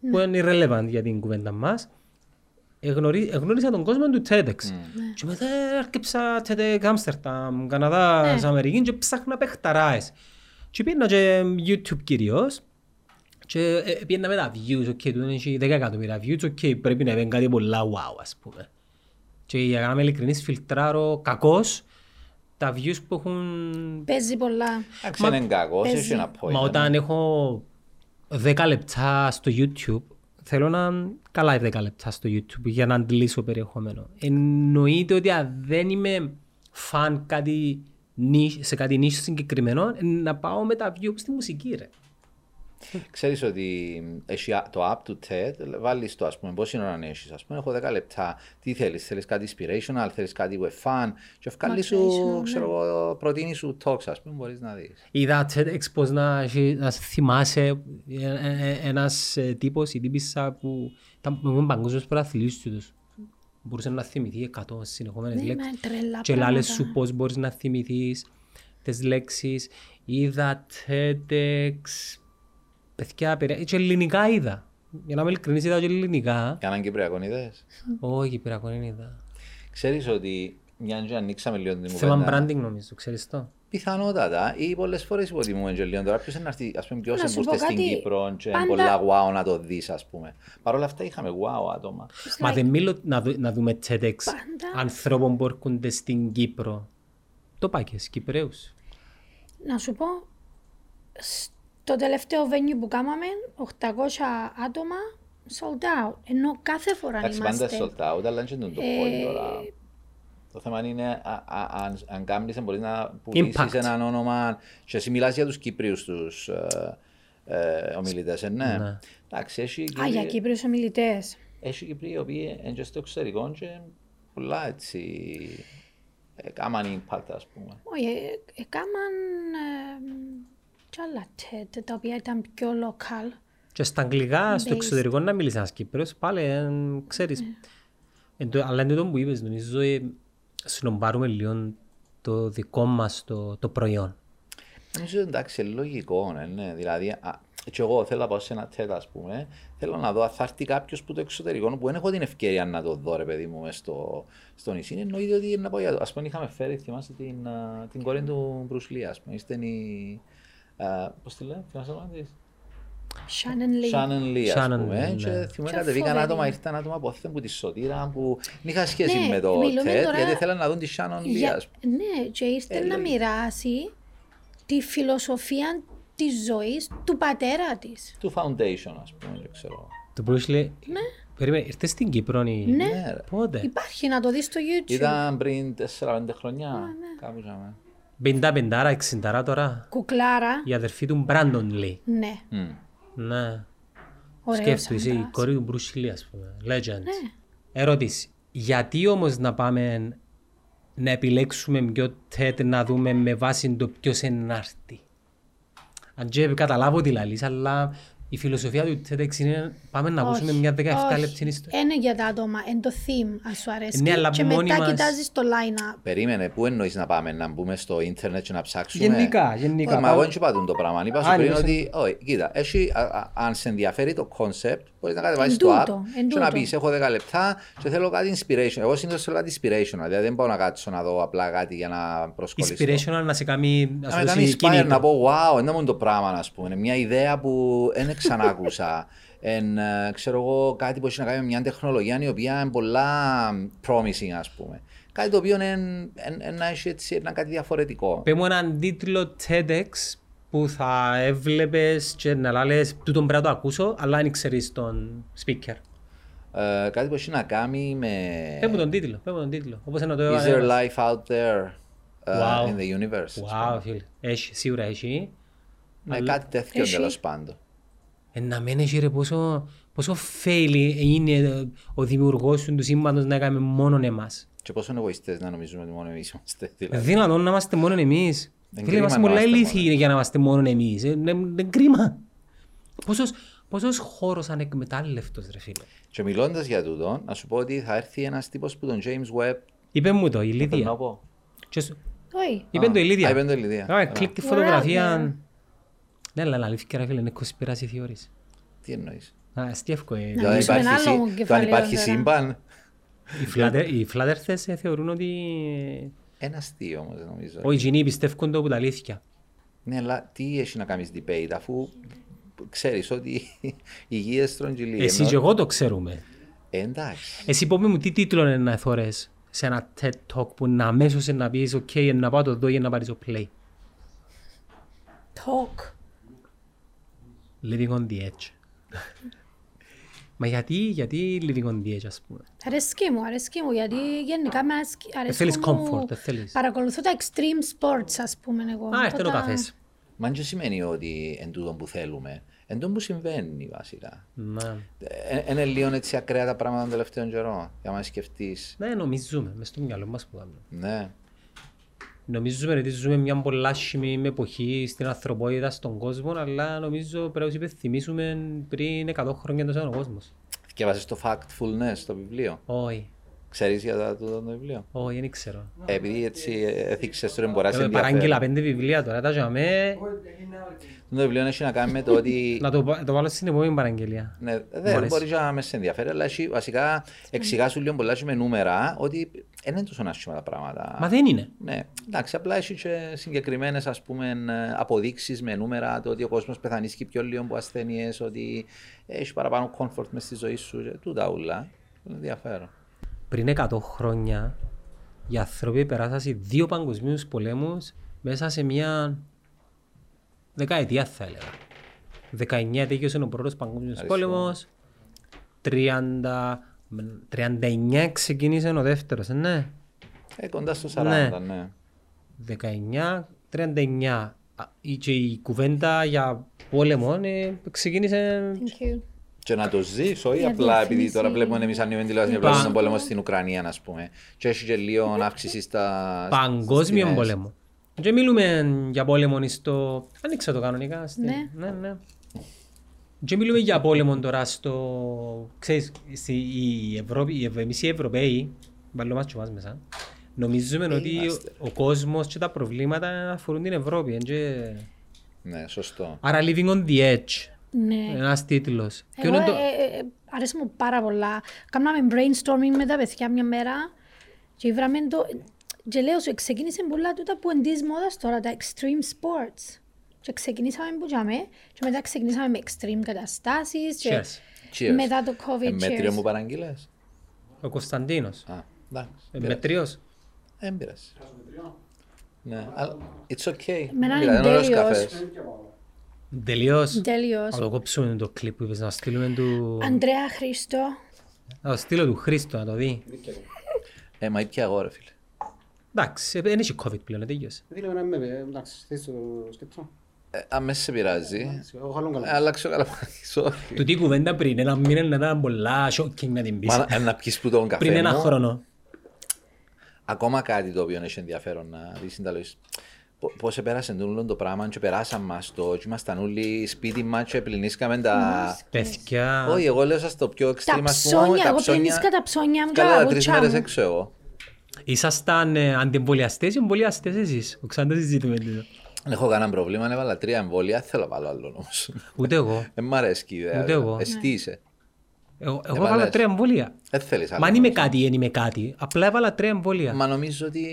ναι. που είναι irrelevant για την κουβέντα μας, εγνώρισα τον κόσμο του TEDx. Mm. Και μετά έρκεψα TEDx Άμστερνταμ, Καναδά, yeah. Αμερική και ψάχνα παιχταράες. Και πήγαινα και YouTube κυρίως. Και πήγαινα με τα views, okay, του είναι δέκα εκατομμύρια views, okay, πρέπει να είναι κάτι πολλά wow, ας πούμε. Και για να είμαι ειλικρινής, φιλτράρω κακώς τα views που έχουν... Παίζει πολλά. Μα... Παίζει. Μα όταν έχω δέκα λεπτά στο YouTube, θέλω να καλά δέκα λεπτά στο YouTube για να αντλήσω περιεχόμενο. Εννοείται ότι αν δεν είμαι φαν κάτι νι, σε κάτι νίσιο συγκεκριμένο, να πάω με τα views στη μουσική, ρε. Ξέρεις ότι το app του TED βάλεις το, ας πούμε, πόση ώρα να έχεις, ας πούμε, έχω δέκα λεπτά, τι θέλεις, θέλεις κάτι inspirational, θέλεις κάτι with fun και ευκάλλει σου, ξέρω εγώ, προτείνει σου talks, ας πούμε, μπορείς να δεις. Είδα TEDx πως να, να θυμάσαι ένας τύπος ή τύπισσα που ήταν με παγκόσμιους πρωταθλητές. Μπορούσε να θυμηθεί εκατό συνεχόμενες λέξεις και λάλες σου πως μπορείς να θυμηθείς τις λέξεις. Είδα TEDx παιδιά, και ελληνικά είδα. Για να είμαι ειλικρινής, είδα και ελληνικά. Κάναν Κυπριακόν είδες? Όχι, Κυπριακόν δεν είδα. Ξέρεις ότι μιαν και ανοίξαμε λίγο την κουβέντα. Θέμα branding νομίζω, ξέρεις το. Πιθανότατα, ή πολλές φορές υποτιμούμε και λίγο. Τώρα ποιος είναι να έρθει, ας πούμε, ποιος εμπούστε στην Κύπρο και πάντα... πολλά wow να το δεις, ας πούμε. Παρ' όλα αυτά είχαμε wow άτομα. Μα δεν μίλω να, δου, να δούμε TEDx ανθρώπων που έρχονται στην Κύπρο. Το πάκες, Κυπραίους. Να σου πω, το τελευταίο venue που κάμαμε, οχτακόσια άτομα, sold out. Ενώ κάθε φορά Άξι, είμαστε... Εντάξει, πάντα sold out, αλλά δεν είναι το πόλη τώρα. Το θέμα είναι αν κάνεις, μπορείς να πουλήσεις έναν όνομα και εσύ μιλάς για τους Κύπριους τους ε, ομιλητές, ε, ναι. ναι. Εντάξει, έχει Κύπριοι... Α, για Κύπριους ομιλητές. Έχει Κύπριοι οι οποίοι είναι και στο εξωτερικό και πολλά έτσι... Κάμαν impact, ας πούμε. Όχι, κάμαν... και άλλα TED, τα οποία ήταν πιο local. Και στα αγγλικά, στο εξωτερικό να μιλήσεις ένας Κύπριος, πάλι, ξέρεις. Αλλά είναι το που είπες, νομίζω, συνομπάρουμε λίγο το δικό μας το προϊόν. Νομίζω, εντάξει, λογικό, ναι, δηλαδή, και εγώ θέλω να πάω σε ένα TED, ας πούμε, θέλω να δω αν θα έρθει κάποιος που το εξωτερικό, που δεν έχω την ευκαιρία να το δω, ρε παιδί μου, στο νησί, εννοείται ότι να πω για το. Ας πούμε, είχαμε φέρει, θυμάστε, την κόρη του Bruce Lee, ας πούμε, είστε οι... Uh, πώς τη λέμε, θυμάσαι να δεις. Shannon Lee, ας πούμε. Και θυμάμαι κατεβήκαν άτομα, ήρθαν άτομα από θέν που τη σωτήρα, που δεν είχα σχέση ναι, με το TED, τώρα... γιατί θέλαν να δουν τη Shannon Lee, για... ας πούμε. Ναι, και ήρθε ε, να λέει. Μοιράσει τη φιλοσοφία της ζωής του πατέρα της. Του Foundation, ας πούμε, δεν ξέρω. Του Bruce Lee. Ναι. Περίμενε, ήρθε στην Κύπρο, η... ναι. ναι. Πότε. Υπάρχει, να το δεις στο YouTube. Ήταν πριν τέσσερα πέντε χρονιά, κάπου είχαμε. Πεντά πεντάρα, εξεντάρα τώρα. Κουκλάρα. Η αδερφή του Μπράντον Λί. Ναι. Mm. Ναι. Σκέφτεσαι, η κόρη του Μπρουσ Λί, ας πούμε. Legend. Ναι. Ερώτηση. Γιατί όμως να πάμε να επιλέξουμε ποιο TED να δούμε με βάση το ποιος ενάρτη. Αν και καταλάβω τι λαλείς, αλλά η φιλοσοφία του TEDx είναι πάμε να ακούσουμε μια δεκαεφτά λεπτή ιστορία. Είναι για τα άτομα, εν το theme, αν σου αρέσει. Ναι, και μετά μας... κοιτάζεις το line-up. Περίμενε, πού εννοείς να πάμε, να μπούμε στο ίντερνετ και να ψάξουμε. Γενικά, γενικά. Μα εγώ δεν σου πατούν το πράγμα. Είπα σου πριν ότι, όχι, κοίτα, εσύ, αν σε ενδιαφέρει το concept, μπορείς να κατεβάσεις το app και να πεις, έχω δέκα λεπτά και θέλω κάτι inspiration. Εγώ συνήθως θέλω κάτι inspirational, δηλαδή δεν πάω να κάτσω να δω απλά κάτι για να προσκολήσω. Inspirational να σε κάνει, ας πούμε, inspire, να πω, wow, δεν είναι το πράγμα, ας πούμε. Μια ιδέα που δεν ξανάκουσα. Εν, ξέρω εγώ, κάτι που έχει να κάνει με μια τεχνολογία η οποία είναι πολλά promising, ας πούμε. Κάτι το οποίο είναι ένα κάτι διαφορετικό. Πες μου έναν τίτλο TEDx που θα έβλεπες και να λες τούτον πρέπει να το ακούσω, αλλά δεν ξέρεις τον speaker. Ε, κάτι που έχει να κάνει με... Πες μου τον τίτλο, πες μου τον τίτλο. Όπως να το... Is there life out there uh, wow. in the universe? Wow, φίλε. Έχει, σίγουρα έχει. Ναι, αλλά... κάτι τέτοιο τέλος πάντων. Να μένεσαι ρε πόσο, πόσο fail είναι ο δημιουργός του σύμπαντος να έκαμε μόνον εμάς. Και πόσο είναι εγωιστές να νομίζουμε ότι μόνο εμείς είμαστε. Δηλαδή. Δυνατόν να είμαστε μόνον εμείς. Φίλοι, είμαστε πολλά ηλίθιοι για να είμαστε μόνον εμείς. Δεν κρίμα. Πόσος, πόσος χώρος ανεκμετάλλευτος ρε φίλε. Και μιλώντας για τούτο, να σου πω ότι θα έρθει ένας τύπος που τον James Webb. Είπε μου το, η Λίδια. Είπε το η Λίδια. Κλικ τη φωτογραφία. Ναι, αλλά να λύθηκε ρε φίλε, είναι κοσπίραση θεωρείς. Τι εννοείς? Α, στιεύκο. Το αν υπάρχει σύμπαν. Οι φλάτερθες θεωρούν ότι... Ένα αστείο όμως νομίζω. Όχι, οι γινοί πιστεύουν το που τα λύθηκε. Ναι, αλλά τι έχει να κάνεις debate αφού ξέρεις ότι η γη έστρων και λίγη. Εσύ και εγώ το ξέρουμε. Εντάξει. Εσύ πω μου τι τίτλο είναι να θωρές σε ένα TED Talk που να αμέσως να πεις ok, να πάω το δω ή να πάρεις το play. Talk. Living on the edge. Μα γιατί, γιατί λιδικοντίες, ας πούμε. Αρέσκει μου, αρέσκει μου, γιατί γενικά με αρέσκει μου. Παρακολουθώ τα extreme sports, ας πούμε, εγώ. Α, έρθεν ο καφές. Μα δεν σημαίνει ότι εν τούτον που θέλουμε, εν τούτον που συμβαίνει βασικά. Είναι λίγο έτσι ακραία τα πράγματα των τελευταίων καιρών, για να σκεφτείς. Ναι, νομίζουμε, μες στο μυαλό μας που κάνουμε. Ναι. Νομίζουμε ότι ζούμε μια πολλά άσχημη εποχή στην ανθρωπότητα, στον κόσμο, αλλά νομίζω πρέπει να υπενθυμίσουμε πριν εκατό χρόνια τόσο ήταν ο κόσμος. Διαβάζεις το Factfulness στο βιβλίο? Όχι. Ξέρεις για το, το, το βιβλίο? Όχι, δεν ξέρω. Επειδή έτσι έθιξες τώρα μπορείς να ενδιαφέρει. Παράγγειλα πέντε βιβλία τώρα, τα ζωάμε. Το βιβλίο έχει να κάνει με το ότι... Να το, το βάλω στην επόμενη παραγγελία. Ναι, δεν μπορείς να με σε ενδιαφέρει, αλλά έχει, βασικά εξηγάσου λίγο πολλά με νούμερα ότι δεν είναι τόσο άσχημα τα πράγματα. Μα δεν είναι. Ναι, εντάξει, απλά έχει και συγκεκριμένες ας πούμε αποδείξεις με νούμερα, το ότι ο κόσμος πεθανίσκει πιο λίγο από ασθένειες, ότι έχει παραπάνω comfort μες στη ζωή σου και τούτα ούλα. Ενδιαφέρον. Πριν εκατό χρόνια, οι άνθρωποι περάσαν δύο παγκοσμίους πολέμους μέσα σε μια δεκαετία, θα έλεγα. δεκαεννιά τελείωσε ο πρώτος παγκοσμίος πόλεμος, τριάντα, τριάντα εννιά ξεκίνησε ο δεύτερος, ναι. Ε, κοντά στο σαράντα, ναι. ναι. δεκαεννιά τριάντα εννιά και η κουβέντα για πόλεμο ξεκίνησε... Και να το ζεις, όχι απλά επειδή τώρα βλέπουμε εμείς ανήμεν τηλεόραση βλέπουμε τον πόλεμο στην Ουκρανία, ας πούμε. Και έχει και λίγο αύξηση στα... Παγκόσμιο πόλεμο. Και μιλούμε για πόλεμο στο... Άνοιξα το κανονικά. Ναι. Ναι. Και μιλούμε για πόλεμο τώρα στο... Ξέρεις, εμείς οι Ευρωπαίοι, βάλω μας και εμάς μέσα, νομίζουμε ότι ο κόσμος και τα προβλήματα αφορούν την Ευρώπη. Ναι, σωστό. Άρα living on the edge. Ναι. Ένας τίτλος. Εγώ, ε, το... ε, ε, αρέσει μου πάρα πολλά. Κάναμε brainstorming με τα παιδιά μια μέρα και βράμε το... Και λέω σου, ξεκίνησε πολλά τούτα που είναι της μόδας τώρα, τα extreme sports. Και ξεκινήσαμε που είχαμε και μετά ξεκινήσαμε με extreme καταστάσεις και cheers. Μετά το COVID. Ε, μέτριο μου παραγγείλες? Ο Κωνσταντίνος. Α, εντάξει. Ε, μέτριος. Έμπειρας. Ναι, αλλά it's okay. Μένα είναι τέλειος. Τελείως. Τελείως. Αλλά κόψουμε το κλιπ που είπες να στείλουμε του... Ανδρέα Χρήστο. Να το στείλω του Χρήστο να το δει. Ε, μα ήπια εγώ ρε φίλε. Εντάξει, δεν έχει COVID πλέον, τελείωσε. Δεν λέω να με πει, εντάξει, θες το σκεπτό. Αν μέσα σε πειράζει, αλλάξω καλά πάλι. Του τι κουβέντα πριν, ένα μήνα να ήταν πολλά σοκκινγκ να την πεις. Να πεις που τον καφέ μου. Πριν ένα χρόνο. Ακόμα κάτι το οποίο έχει ενδιαφέρον να δεις συνταλώσεις. Πώς επέρασαν τούτο το πράγμα και περάσαμε μας το και ήμασταν όλοι σπίτι μας και πληνίσκαμε τα... Παιδιά... Όχι, εγώ λέω σας το πιο εξτρήμα σπούμε, τα ψώνια... Εγώ πληνίσκα τα ψώνια μου και τα βουτσά μου. Καλά, τρεις μέρες έξω εγώ. Ήσασταν αντιεμβολιαστές ή εμβολιαστές εσείς? Ξανά το συζήτουμε τούτο. Έχω κανένα πρόβλημα, έβαλα τρία εμβόλια, θέλω να βάλω άλλον όμως. Ούτε εγώ. Εν μ' αρέσει η ιδέα. Ούτε εγώ. Εσύ είσαι. Εγώ έβαλα τρία εμβόλια. Δεν θέλεις άλλο. Μα αν είμαι κάτι ή είμαι κάτι. Απλά έβαλα τρία εμβόλια. Μα νομίζω ότι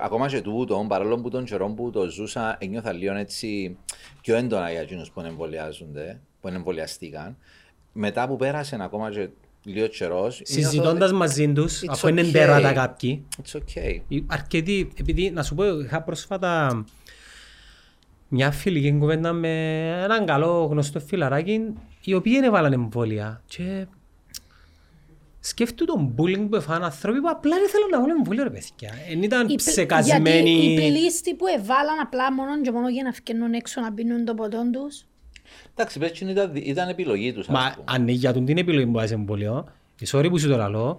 ακόμα και τούτο, παρόλο που τον καιρό που το ζούσα, ένιωθα λίγο έτσι πιο έντονα για εκείνους που εμβολιάζονται, που εμβολιαστήκαν. Μετά που πέρασε ακόμα και λίγο καιρός. Συζητώντας ότι... μαζί τους, αφού είναι τέρατα κάποιοι. It's okay. Αρκετοί, επειδή να σου πω, είχα πρόσφατα μια φιλική κουβέντα με έναν καλό γνωστό φιλαράκι, οι οποίοι δεν έβαλαν εμβόλια. Και... Σκέφτου τον bullying που έφαγαν άνθρωποι που απλά δεν θέλουν να βάλουν βούλιο ρε παιδιά. Εν ήταν ψεκασμένοι... Γιατί οι πλήστοι που έβαλαν απλά μόνο και μόνο για να φκαινούν έξω να πίνουν το ποτό τους. Εντάξει, πες και ήταν, ήταν επιλογή τους. Μα αν για τον την επιλογή που βάζεσαι εμβόλιο, είσαι όρη που σου το λαλώ,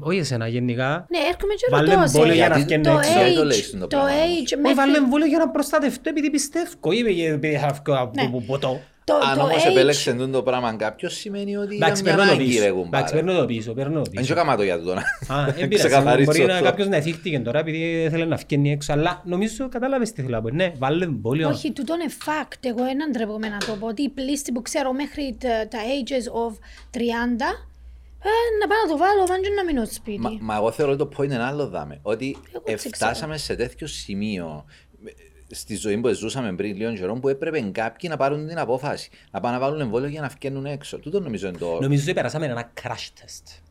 όχι εσένα γενικά, ναι, βάλε εμβόλιο για να φκαινούν έξω. Το age... Βάλε εμβόλιο για να προστατευτώ επειδή πιστεύω ή επειδή θα φκαινούν από ποτό. Αν όμως επέλεξαν το πράγμα κάποιος σημαίνει ότι ήταν μια ανάγκη ρε κουμπάρα. Εντάξει, παίρνω το πίσω, παίρνω το πίσω. Δεν κάνω το για τούτο να ξεκαθαρίσω. Μπορεί να κάποιος να εθίχτηκε τώρα επειδή θέλει να φκένει έξω, αλλά νομίζω κατάλαβες τι θέλω να πω. Ναι, βάλε εμβόλιο. Όχι, τούτο είναι fact. Εγώ έναν ντρεπόμενο να το πω ότι οι πλήστοι που ξέρω μέχρι τα ages of τριάντα να πάω να το βάλω, αν και να μείνω σπίτι. Μα εγώ θεωρώ ότι το point είναι άλλο δάμε. Ότι φτάσαμε σε τέτοιο σημείο στη ζωή που ζούσαμε πριν λίγων καιρών που έπρεπε κάποιοι να πάρουν την απόφαση. Να πάνε να βάλουν εμβόλιο για να φκαίνουν έξω. Τούτο νομίζω είναι το... Νομίζω ότι περάσαμε ένα crash test.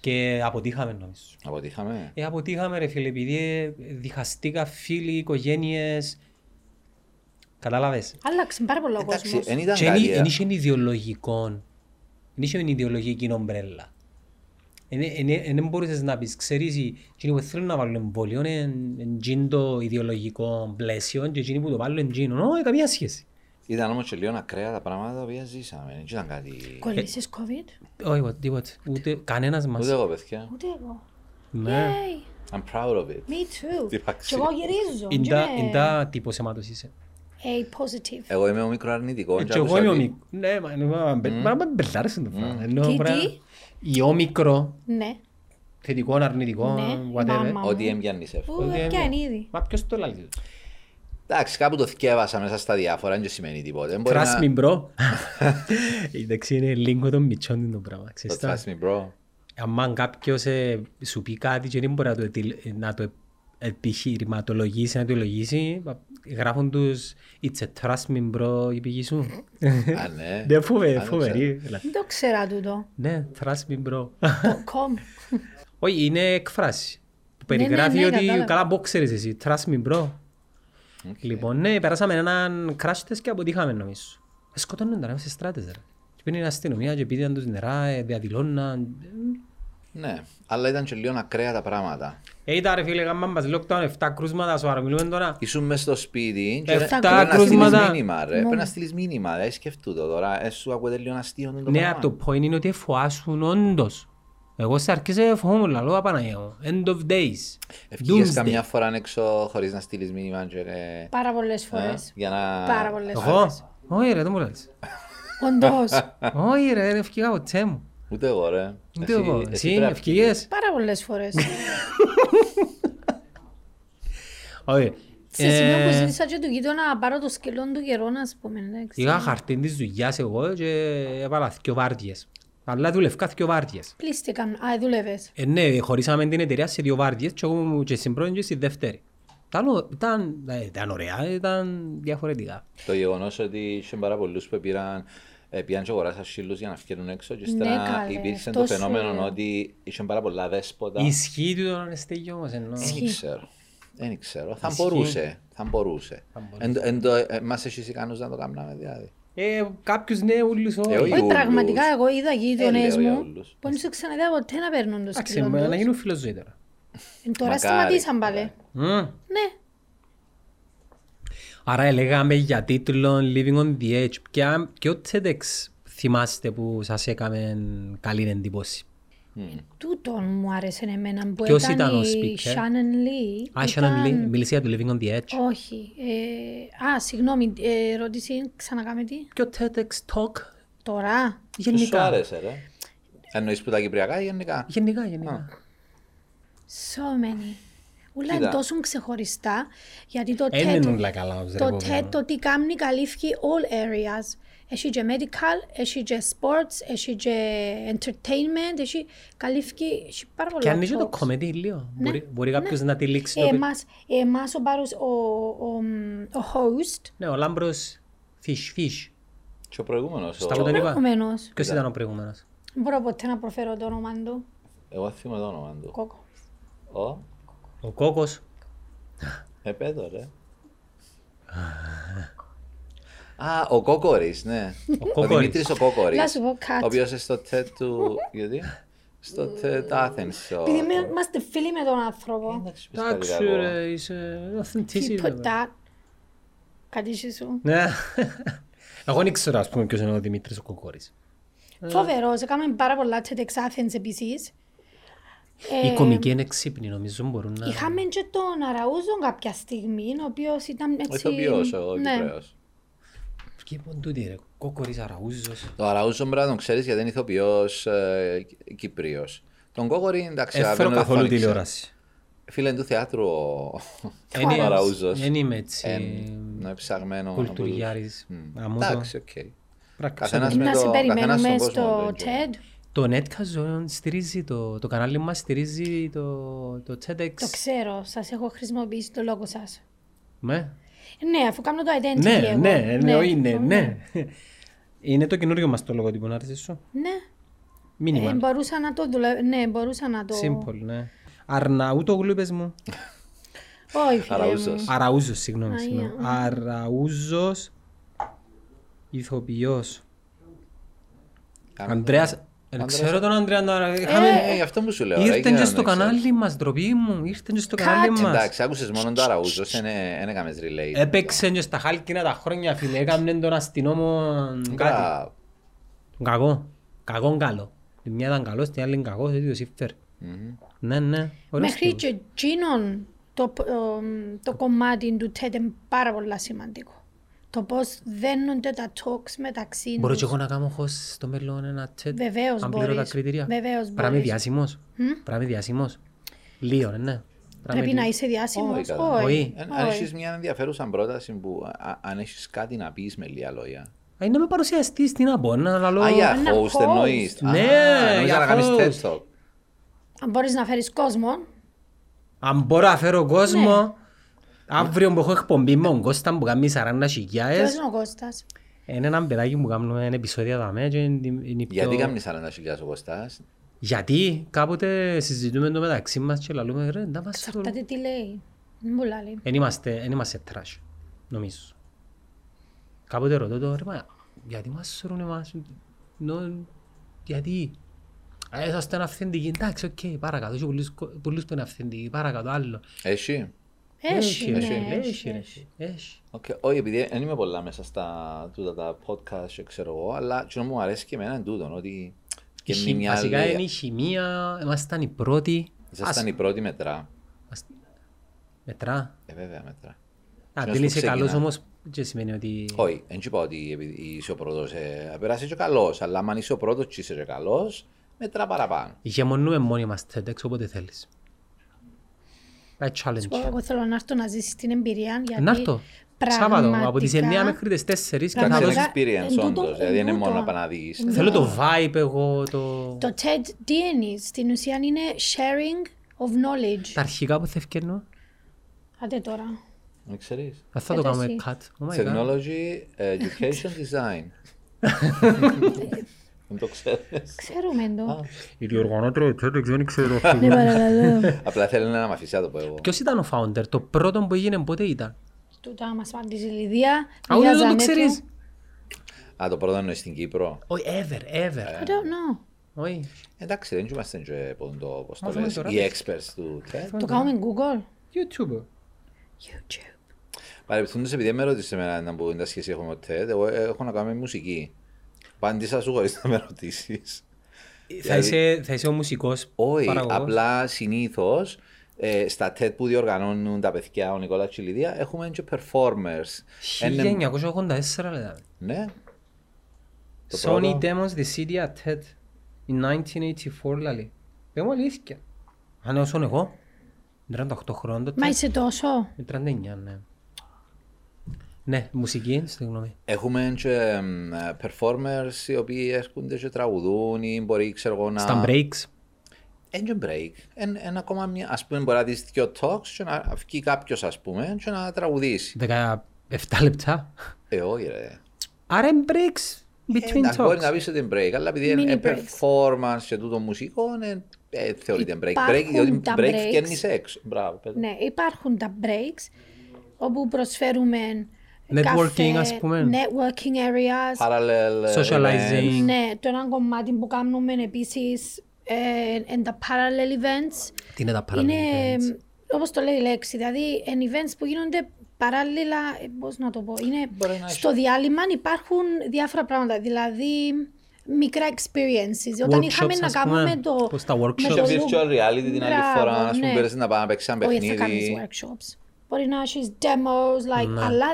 Και αποτύχαμε νομίζω. Αποτύχαμε. Ε, αποτύχαμε ρε φίλε, επειδή διχαστήκα φίλοι, οικογένειες. Κατάλαβες. Άλλαξε πάρα πολύ ο κόσμος. Εντάξει, εν ήταν κάτι. Και εν ήσουν ιδεολογικών. είχε μια ιδεολογική ομπρέλα. Δεν μπορούσες να πεις, ξέρεις, εκείνοι που θέλουν να βάλουν εμβόλιο είναι το ιδεολογικό πλαίσιο και εκείνοι που το βάλουν εκείνο, όχι, καμία σχέση. Ήταν όμως και λίγο ακραία τα πράγματα τα οποία ζήσαμε, δεν ήταν κάτι... Κολλήσεις COVID? Όχι, τίποτε, ούτε κανένας μας. Ούτε εγώ, παιδιά. Ούτε εγώ. Ναι. I'm proud of it. Me too. Και εγώ γυρίζω. Είναι τα τύπος αίματος είσαι. A positive. Εγώ είμαι ο μικροαρνητικός. Και εγώ είμαι ο μικρο... Ναι, μα μπελτάρεσαι το πράγμα. Τι, τι. Ο μικρο. Ναι. Θετικό, αρνητικό, whatever. Ό,τι έμπιαννεις εύκολα. Ό,τι έμπιαν ήδη. Μα ποιος το λάζει. Εντάξει, κάπου το θκεύασα μέσα στα διάφορα, δεν σημαίνει τίποτε. Trust me, bro. Εντάξει, είναι λίγο το μητσόντι το πράγμα. Το trust me, bro. Αν κάποιος σου πει κάτι και δεν μπορεί να το επιχειρηματολογήσει, να το λογίσει, γράφουν τους «It's a trust me, bro» η πηγή σου. Α, ναι. Δεν φοβερή. Δεν το ξέρα τούτο. Ναι, trust me, bro. Όχι, είναι εκφράση που περιγράφει ότι καλά πώς ξέρεις εσύ, trust me, bro. Λοιπόν, ναι, περάσαμε έναν crash test και αποτύχαμε νομίζω. Σκοτώνουν τώρα σε στράτες, ρε. Και πήγαινε η αστυνομία και πήγαιναν τους νερά, διαδηλώναν. Ναι, αλλά ήταν και λίγο ακραία τα πράγματα. Ήταν ρε φίλε, γάμμα μας lockdown, εφτά κρούσματα, σου αρμιλούμε τώρα. Ήσουν μες στο σπίτι και εφτά κρούσματα. Πρέπει να στείλεις μήνυμα, ρε, σκεφτού το τώρα, σου ακούτε λίγο αστείο. Ναι, το point είναι ότι φοάσουν όντως. Εγώ σε αρκέσε φοβόμουν, λόγω απαναγεύω. End of days. Ευχήγες καμιά φορά έξω χωρίς να στείλεις μήνυμα και ρε... Πάρα πολλές φορές. Για να... Πάρα πολλές φορές. Όχι ρε, δεν μου λες. Όντως. Όχι ρε, ευχήγα ποτέ μου. Ούτε εγώ ρε. Ούτε εγώ. Εσύ ευχήγες. Πάρα πολλές φορές. Όχι. Σε σημείο που ζήτησα και του γείτονα να πάρω το σκελόν του καιρό να σπούμε. Είχα χαρτίν της δουλειάς εγώ και έβαλα δυο βάρδιες. Αλλά δουλευκά δύο βάρδιες. Πλήστηκαν, α, δουλεύες. Ε, ναι, χωρίσαμε την εταιρεία σε δύο βάρδιες και εγώ και στην πρώτη και στη δεύτερη. Ήταν, ήταν ωραία, ήταν διαφορετικά. Το γεγονός ότι είχε πάρα πολλούς που πήραν, πήγαν και αγοράσαν σύλλους για να φκέρουν έξω και στερα ναι, υπήρξε το φαινόμενο ότι είχε πάρα πολλά δέσποτα. Ισχύει του τον ανεστήγιο όμως εννοώ. Δεν ξέρω, δεν ξέρω. Θα μπορούσε, θα μπορούσε. Μας έχεις ικανούς να το κάνουμε δηλαδή. Ε, κάποιους ναι, ούλους όχι. Όχι, πραγματικά εγώ είδα γείτονες μου που δεν σε ξαναδιά ποτέ να παίρνουν το σκύλο τους. Να γίνουν φιλοζωή τώρα. Τώρα σταματήσαν πάλι. Ναι. Άρα έλεγαμε για τίτλο Living on the Edge. Ποιο TEDx θυμάστε που σας έκαμε καλή εντύπωση? Τούτον μου άρεσε εμένα που ήταν η Shannon Lee. Α, Shannon Lee, μίλησε για το Living on the Edge. Όχι. Α, συγγνώμη, ερώτηση, ξανακάμε τι. Και ο TEDx Talk. Τώρα. Γενικά. Σου άρεσε, ρε. Εννοείς που τα κυπριακά ή γενικά? Γενικά, γενικά. So many. Ούλα τόσο ξεχωριστά, γιατί το TED, το τι κάνει καλύφει all areas. Έχει και medical, έχει και sports, έχει και entertainment, έχει καλύφηκε, έχει πάρα πολλά. Και αν είσαι το comedy λίγο, μπορεί κάποιος να τη λήξει. Εμάς ο Πάρος, ο host. Ναι, ο Λάμπρος Fish Fish. Και ο προηγούμενος. Και ο προηγούμενος. Ποιος ήταν ο προηγούμενος? Δεν μπορώ ποτέ να προφέρω το όνομα του. Εγώ θυμώ το όνομα του. Κόκος. Ο? Ο Κόκος. Επέτω ρε. Α, ο Κόκορης, ναι. Ο Δημήτρης ο Κόκορης, ο οποίος είναι στο TED του... Γιατί? Στο TED Athens. Επειδή είμαστε φίλοι με τον άνθρωπο. Εντάξει ρε, είσαι... Τι ποτά. Κάτι είσαι σου. Εγώ δεν ξέρω, ας πούμε, ποιος είναι ο Δημήτρης ο Κόκορης. Φοβερός, έκαναμε πάρα πολλά TEDx Athens επίσης. Οι κομικοί είναι ξύπνοι, νομίζω μπορούν να... Είχαμε και τον Αραούζον κάποια στιγμή, ο οποίος ήταν έτσι... Ηθοποιός, εγώ Κυπρέος. Και ποντούτη ρε, Κόκορης Αραούζος. Το Αραούζο μπρά τον ξέρεις γιατί είναι ηθοποιός ε, Κυπρίος. Τον Κόκορη εντάξει... Έφερω καθόλου τηλεόραση. Φίλε του θεάτρου ο, ο Αραούζος. Δεν είμαι έτσι... Ε, ψαγμένο... Κουλτουριάρης. Εντάξει, οκ. Πρακτικά. Να συμπεριμένουμε στο TED. Το Netcast στηρίζει, το, το κανάλι μας στηρίζει το, το TEDx. Το ξέρω, σας έχω χρησιμοποιήσει το λόγο σας. Με. Ναι, αφού κάνω το identity ναι, εγώ. Ναι, ναι, ναι, ναι. Είναι το καινούριο μας το λογοτύπο, να έρθεις σου. Ναι. Μήνυμα. Ε, μπορούσα να το δουλεύω, ναι, μπορούσα να το... Simple, ναι. Αρναούτογλου, είπες μου. Όχι, φίλε μου. Αραούζος, συγγνώμη, συγγνώμη. Αραούζος, ηθοποιός. Ανδρέας, δεν ξέρω τον Ανδρέα να... Ε, αυτό μου σου λέω. Ήρθεν και στο κανάλι μας, ντροπή μου, ήρθεν και στο κανάλι μας. Εντάξει, άκουσες μόνο το Αραούζος, δεν έκαμες ριλέι. Έπαιξε και στα χάλκινα τα χρόνια, φίλε, έκαμε τον αστυνόμο κάτι. Κακό, κακόν καλό. Την μια ήταν καλός, την άλλη είναι κακός, δεν τους ήφερε. Ναι, ναι. Μέχρι και εκείνον το κομμάτι του TED είναι πάρα πολύ σημαντικό. Το πώς δένονται τα talks μεταξύ τους. Μπορώ και εγώ να κάνω χωρίς στο μέλλον ένα TED, βεβαίως αν πληρώ τα κριτήρια. Πράγμα διάσημος. Πράγμα διάσημος. Λίγο, ναι. Πρέπει να είσαι διάσημος. Όχι. Αν έχεις μια ενδιαφέρουσα πρόταση που αν έχεις κάτι να πεις με λίγα λόγια. Είναι να με παρουσιαστείς, τι να πω, να λέω... Α, για host εννοείς. Ναι, για host. Αν μπορείς να φέρεις κόσμο. Αν μπορώ να φέρω κόσμο. Αύριο που έχω εκπομπή με τον Κώστα που κάνουμε σαράντα χιλιάδες. Ποιος είναι ο Κώστας? Είναι έναν παιδάκι που κάνουμε ένα επεισόδιο δαμέ. Γιατί κάνουμε σαράντα χιλιάδες ο Κώστας? Γιατί κάποτε συζητούμε το μεταξύ μας και λαλούμε ρε, να μας το... Ξαρτάται τι λέει, μου λάλλει. Εν είμαστε trash, νομίζω. Κάποτε ρωτώ το ρε, μα γιατί μας σωρούν εμάς, γιατί... Είσαστε αυθεντικοί, εντάξει, οκ, παρακατώ και πολλούς που είναι αυθεντικοί, παρακατώ άλλο. Εσύ. Έχει, έχει, έχει. Όχι, επειδή δεν είμαι πολλά μέσα στα podcast, ξέρω εγώ, αλλά μου αρέσει και εμένα τούτον, ότι και με μια άλλη... Βασικά είναι η χημεία, μας ήταν η πρώτη... Μας ήταν η πρώτη μετρά. Μετρά? Ε, βέβαια, μετρά. Αν δεν είσαι καλός όμως, δεν σημαίνει ότι... Όχι, δεν είπα ότι είσαι ο πρώτος, περάσεις και καλός, αλλά αν είσαι ο πρώτος και είσαι καλός, μετρά παραπάνω. Γεμονούμε μόνοι μας TEDx όποτε θέλεις. Εγώ θέλω να έρθω να ζήσεις την εμπειρία, γιατί Σάββατο, από τις εννιά μέχρι τις τέσσερις και θα δώσεις experience όντως, δηλαδή είναι μόνο να παναδείς. Θέλω το vibe εγώ, το... Το TED DNA στην ουσία είναι sharing of knowledge. Τα αρχικά που θα ευκαιρνώ. Άντε τώρα. Δεν ξέρεις. Θα το κάνουμε cut. Technology, education, design. Δεν το ξέρεις. Ξέρουμε το. Η διοργανώτρια TEDx δεν ξέρω. Απλά θέλω να μ' αφήσει να το πω εγώ. Ποιος ήταν ο founder, το πρώτο που έγινε ποτέ ήταν? Τούτα μας απάντησε η Λιδία. Α, ούτε δεν το ξέρεις. Α, το πρώτο είναι στην Κύπρο. Όχι, ever, ever. I don't know. Όχι. Εντάξει, δεν είμαστε και πώς το λες, οι experts του TED. Το κάνουμε Google. YouTube. YouTube. Παρεπιθούντως, επειδή με ρώτησες εμένα να πω είναι τα σχέση έχω με το TED, εγώ έχω να κάνω με μουσική. Απάντησα σου χωρίς να με ρωτήσεις. Θα είσαι ο μουσικός παραγωγός? Όχι, απλά συνήθως ε, στα TED που διοργανώνουν τα παιδιά, ο Νικόλα και η Λιδία, έχουμε και performers. χίλια εννιακόσια ογδόντα τέσσερα λέτε. Ναι. Sony demos the city at TED in χίλια εννιακόσια ογδόντα τέσσερα λαλή. Δεν μου αλήθεια. Αν όσο εγώ, τριάντα οκτώ χρόνια. Μα είσαι τόσο? τριάντα εννιά, ναι. Ναι, μουσική, στη γνώμη. Έχουμε και um, performers οι οποίοι έρχονται και τραγουδούν ή μπορεί ξέρω εγώ να... Στα breaks. Engine break. Εν, εν ακόμα μια, ας πούμε μπορεί να δεις δυο talks και να βγει κάποιος ας πούμε και να τραγουδήσει. δεκαεπτά λεπτά. Ε, όχι ρε. Άρα breaks between talks. Μπορεί να πεις ότι break, αλλά επειδή είναι performance και τούτο μουσικό, είναι... Ε, θεωρείται break. Break, διότι break βγαίνει σεξ. Μπράβο. Ναι, υπάρχουν τα breaks όπου προσφέρουμε... Networking, ας πούμε. Networking areas. Parallel. Socializing. Ναι, το ένα κομμάτι που κάνουμε επίσης είναι τα parallel events. Τι είναι τα parallel events? Όπως το λέει η λέξη, δηλαδή είναι events που γίνονται παράλληλα, πώς να το πω, είναι στο διάλειμμα υπάρχουν διάφορα πράγματα, δηλαδή μικρά experiences. Όταν είχαμε να κάνουμε το... Πώς τα workshops. Το virtual reality την άλλη φορά, ας πούμε πέρασες να πάμε να παίξεις ένα παιχνίδι. Όχι, θα κάνεις workshops. Μπορεί να έχεις demos, αλλά...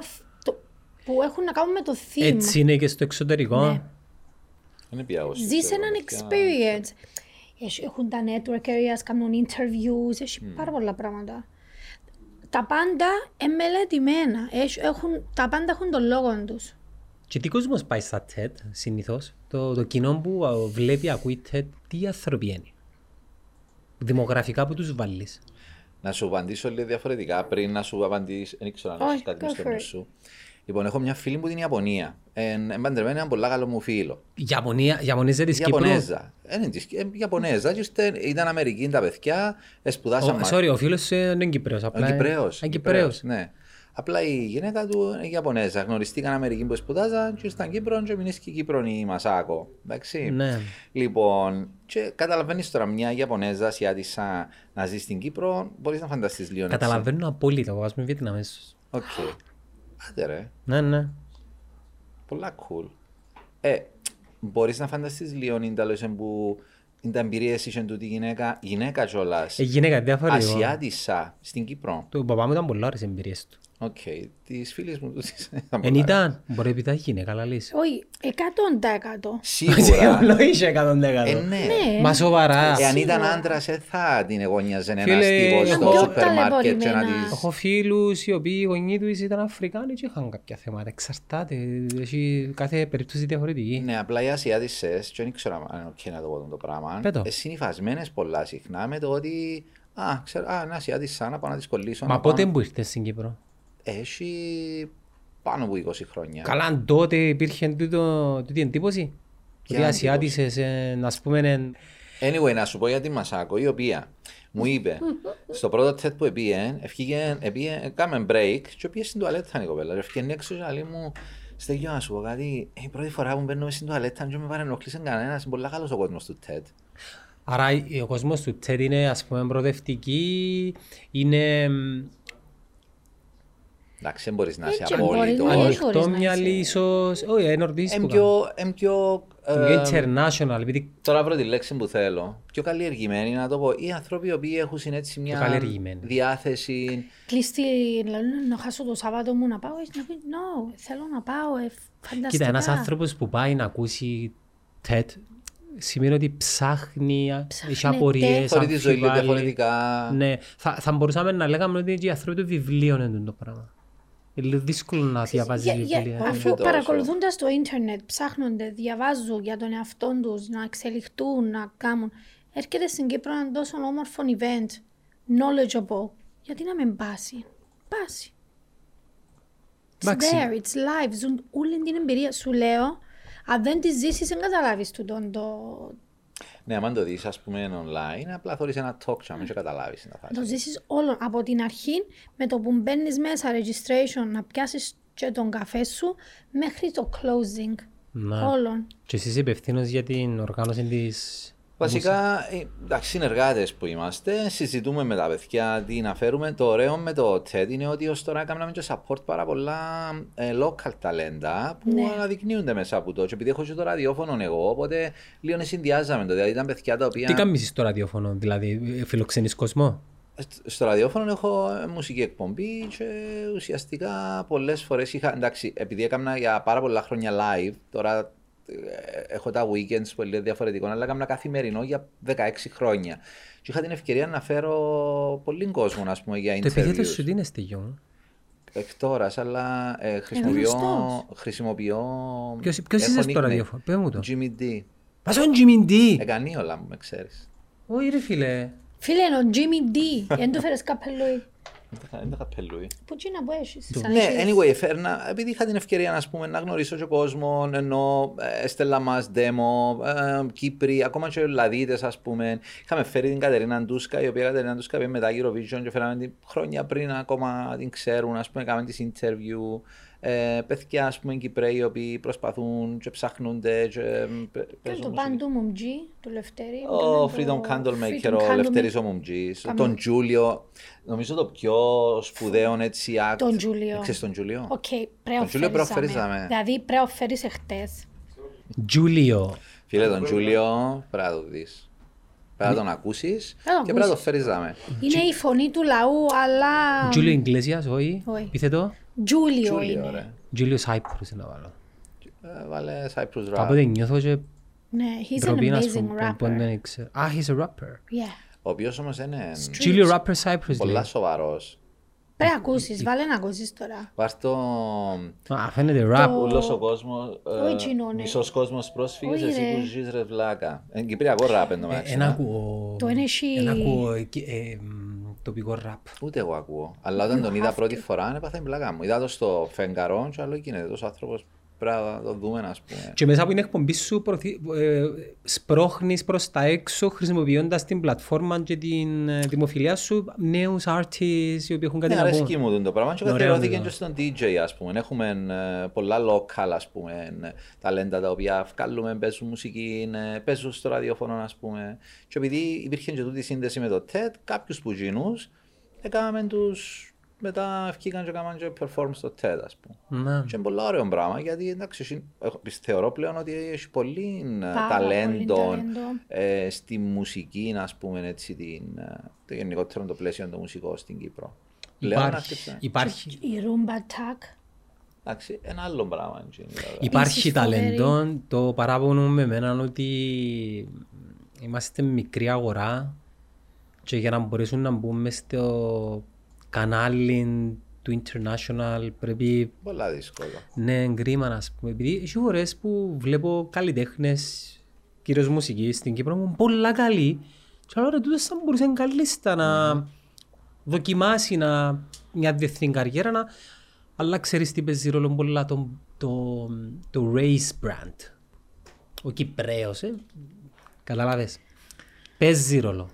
που έχουν να κάνουν με το theme. Έτσι είναι και στο εξωτερικό. Ναι. Ζεις έναν experience. Έχουν τα network areas, κάνουν interviews, έχει mm. πάρα πολλά πράγματα. Τα πάντα είναι μελετημένα. Έχουν, τα πάντα έχουν τον λόγο τους. Και τι κόσμος πάει στα TED συνήθως? Το, το κοινό που βλέπει, ακούει TED, τι άνθρωποι είναι? Δημογραφικά που τους βάλεις. Να σου απαντήσω λίγο διαφορετικά πριν να σου απαντήσω. Δεν ξέρω αν έχεις κάτι μες στο νου σου. Λοιπόν, έχω μια φίλη που είναι Ιαπωνία. Εμπαντρεμένη έναν πολύ καλό μου φίλο. Ιαπωνέζα της Κύπρου. Ιαπωνέζα. Ιαπωνέζα. Ήταν Αμερική τα παιδιά, σπουδάσαμε. Sorry, ο φίλος είναι Κυπρέος. Κυπρέος. Ναι. Απλά η γυναίκα του είναι Ιαπωνέζα. Γνωριστήκαν Αμερική που σπουδάζαν και ήρθαν Κύπρο και μείνει και Κύπρο η Μασάκο. Εντάξει. Ναι. Λοιπόν, και καταλαβαίνεις τώρα μια Ιαπωνέζα, Ασιάτισσα να ζει στην Κύπρο, μπορείς να φανταστείς λίγο. Καταλαβαίνω απόλυτα. Ας μην βγείτε να μέσω. Οκ. Άντε ρε. Ναι, ναι. Πολλά cool. Ε, μπορείς να φανταστείς λίγο που τα εμπειρίες είχαν τούτη γυναίκα, γυναίκα κιόλας. Ε, γυναίκα, διάφορα. Ασιάτισσα στην Κύπρο. Του παπά μου ήταν πολλά ώρες εμπειρίες του. Οκ. Τις φίλες μου τους ήταν πολλά. Εν ήταν. Μπορεί να πει γυναίκα, αλλά λες. Όχι, εκατόντα εκατό. Σίγουρα. Λόησε εκατόντα εκατό. Ναι. Μα σοβαρά. Εάν ήταν άντρας, δεν θα την εγωνιάζαν ένας τύπος στο σούπερ μάρκετ. Έχω φίλους οι οποίοι οι γονείς τους ήταν Αφρικάνοι και είχαν κάποια θέματα. Εξαρτάται. Κάθε περίπτωση διαφορετική. Ναι, απλά οι Ασιάτισσες, και δεν ξέρω αν είναι το πράγμα, συνυφασμένες πολλά συχνά με το ότι α, ξέρω, α, είναι Ασιάτισσα, να πάω να τις κολλήσω. Μα πότε που ήρθες στην Κύπρο? Έχει πάνω από είκοσι χρόνια. Καλά, τότε υπήρχε τούτη εντύπωση. Ότι Ασιάτισσες, να πούμε. Anyway, να σου πω για τη Μασάκο, η οποία μου είπε στο πρώτο τετ που πήγε, κάμε break, και πήγε στην τουαλέτα η κοπέλα. Έφυγε έξω και λέει μου, Στέγιο, να σου πω κάτι. Η πρώτη φορά που μπαίνουμε στην τουαλέτα, δεν με παρενόχλησε κανένα. Είναι πολύ καλός ο κόσμος του τετ. Άρα, ο κόσμος του τετ είναι, ας πούμε, προοδευτική, είναι. Εντάξει, δεν μπορείς να είσαι απόλυτος. Ανοιχτό μυαλί ίσως. Όχι, είναι ορδίς που κάνω. Είναι πιο international. Τώρα βρω τη λέξη που θέλω. Πιο καλλιεργημένοι, να το πω. Οι άνθρωποι οι οποίοι έχουν έτσι μια διάθεση. Κλείστη, να χάσω το Σάββατο μου να πάω. No, θέλω να πάω. Φανταστικά. Κοίτα, ένας άνθρωπος που πάει να ακούσει TED σημαίνει ότι ψάχνει, έχει απορίες, αμφιβάλλει. Τη ζωή διαφορετικά. Ναι, θα μπορούσαμε να λέγαμε ότι οι άνθρωποι του βιβλίων είναι το πράγμα. Είναι δύσκολο να διαβάζεις βιβλία. Αφού παρακολουθούντας το ίντερνετ, ψάχνονται, διαβάζουν για τον εαυτό τους, να εξελιχτούν, να κάνουν. Έρχεται στην Κύπρο ένα τόσο όμορφο event, knowledgeable. Γιατί να μην πάσει. Πάσει. It's there, it's live. Ζουν όλη την εμπειρία. Σου λέω, αν δεν τη ζήσεις, δεν καταλάβεις του τον το. Ναι, αν το δεις, ας πούμε, online, απλά θωρείς ένα talk show, μην σε καταλάβεις. Το ζήσεις όλο από την αρχή, με το που μπαίνεις μέσα, registration, να πιάσεις και τον καφέ σου, μέχρι το closing. Να. Όλων. Και εσύ είσαι υπευθύνος για την οργάνωση της. Βασικά, εντάξει, συνεργάτες που είμαστε, συζητούμε με τα παιδιά τι να φέρουμε. Το ωραίο με το TED είναι ότι ως τώρα έκαναμε και support πάρα πολλά ε, local ταλέντα που ναι. αναδεικνύονται μέσα από το. Και επειδή έχω και το ραδιόφωνο εγώ, οπότε λίγο συνδυάζαμε το. Δηλαδή ήταν παιδιά τα οποία. Τι κάνεις στο ραδιόφωνο, δηλαδή φιλοξενείς κόσμο? Στο ραδιόφωνο έχω μουσική εκπομπή και ουσιαστικά πολλές φορές είχα. Εντάξει, επειδή έκανα για πάρα πολλά χρόνια live, τώρα. Έχω τα weekends που είναι διαφορετικό, αλλά έκανα καθημερινό για δεκαέξι χρόνια. Και είχα την ευκαιρία να φέρω πολλοί κόσμο, ας πούμε, για interviews. Το επιθέτω σου τι είναι στη γιον. Εκτόρας, αλλά ε, χρησιμοποιώ... χρησιμοποιώ ποιος ποιος είσαι στο ραδιόφωνο, πες μου το. Jimmy D. Πας τον Jimmy D. Εκανεί όλα μου, με ξέρεις. Όχι ρε φίλε. Φίλε, ο Jimmy D. Εν το φέρες καπελούι. Δεν τα καπελούει. Πού τι να πω έχεις. Ναι, anyway, φέρνα, επειδή είχα την ευκαιρία να, πούμε, να γνωρίσω και ο κόσμο, ενώ έστελα μας demo, ε, Κύπροι, ακόμα και Ελλαδίτες, ας πούμε. Είχαμε φέρει την Κατερίνα Ντούσκα, η οποία Κατερίνα Ντούσκα πήγε μετά Eurovision και φέραμε την χρόνια πριν ακόμα την ξέρουν, ας πούμε, κάναμε τις interview. Ε, παιδιά, ας πούμε, Κυπρέοι, οι οποίοι προσπαθούν και ψάχνονται και παίζουν το Παντού Μουμτζή, του Λευτέρη. Ο Freedom Candlemaker, ο Λευτέρης ο Μουμτζής. Τον Τζούλιο, νομίζω το πιο σπουδαίο έτσι act. Τον Τζούλιο. Ξέρεις τον Τζούλιο? Οκ, πρεοφέρησαμε. Δηλαδή πρεοφέρισε χτες. Τζούλιο. Φίλε τον Τζούλιο, πρέπει να το δεις. Πρέπει να τον ακούσεις και πρέπει να το φέριζαμε. Είναι η φωνή του λαού, αλλά. Τζούλιο Ιγκλέσιας, όχι. Επιθέτω. Τζούλιο είναι. Τζούλιο Σάιπρους είναι να βάλω. Βάλε Σάιπρους ραπ. Κάποτε νιώθω και ντροπή να σου πω δεν ξέρω. Α, he's a rapper. Ο οποίος όμως είναι Τζούλιο rapper Σάιπρους. Πολλά σοβαρός. Πρέπει να ακούσεις, βάλε να ακούσεις τώρα. Βάρ' το. Α, φαίνεται rap. Ούλος ο κόσμος, μισός κόσμος πρόσφυγες, εσύ που ζεις ρε βλάκα. Κυπριακό rap εν τω μεταξύ. Το ένα έχει τοπικό rap. Ούτε εγώ ακούω. Αλλά όταν τον είδα πρώτη φορά, έπαθα την πλάκα μου. Είδα το στο φεγγαρό, και άλλο γίνεται τόσο άνθρωπος Πρέπει να το δούμε, ας πούμε. Και μέσα από την εκπομπή σου προθυ... ε, σπρώχνεις προς τα έξω χρησιμοποιώντας την πλατφόρμα και την ε, δημοφιλία σου νέους artists οι οποίοι έχουν κάτι ναι, να πω. Ναι, αρέσκει μου το πράγμα και κατηγορήθηκε και στον ντι τζέι, ας πούμε. Έχουμε ε, πολλά local, ας πούμε, ταλέντα τα οποία βγάλουμε, παίζουν μουσική, ε, παίζουν στο ραδιόφωνο, ας πούμε. Και επειδή υπήρχε και τούτη σύνδεση με το TED, κάποιους που γίνους έκαναμε τους... Μετά βγήκαν και έκαναν και perform στο TED, ας πούμε. Mm. Και είναι πολύ ωραίο πράγμα, γιατί εντάξει, θεωρώ πλέον ότι έχει πολύ ταλέντο ε, στη μουσική, ας πούμε, έτσι, την, το γενικότερο το πλαίσιο το μουσικό στην Κύπρο. Υπάρχει. Πλέον, υπάρχει. Η Ρούμπα Τάκ. Εντάξει, ένα άλλο πράγμα. Υπάρχει ταλέντο. Το παράπονο με εμένα ότι είμαστε μικρή αγορά και για να μπορέσουν να μπούμε στο... κανάλι του international πρέπει... Πολλά δύσκολα. Ναι, κρίμα να πούμε. Επειδή έχει φορές που βλέπω καλλιτέχνες, κυρίως μουσικής στην Κύπρο μου, πολλά καλοί. Και αλλά ρε τούτες θα μπορούσαν καλλίστα να mm. δοκιμάσει να... μια διεθνή καριέρα. Να... Αλλά ξέρεις τι παίζει ρόλο πολλά το, το... το race brand. Ο Κυπρέος, ε. Καταλάβες. Παίζει ρόλο.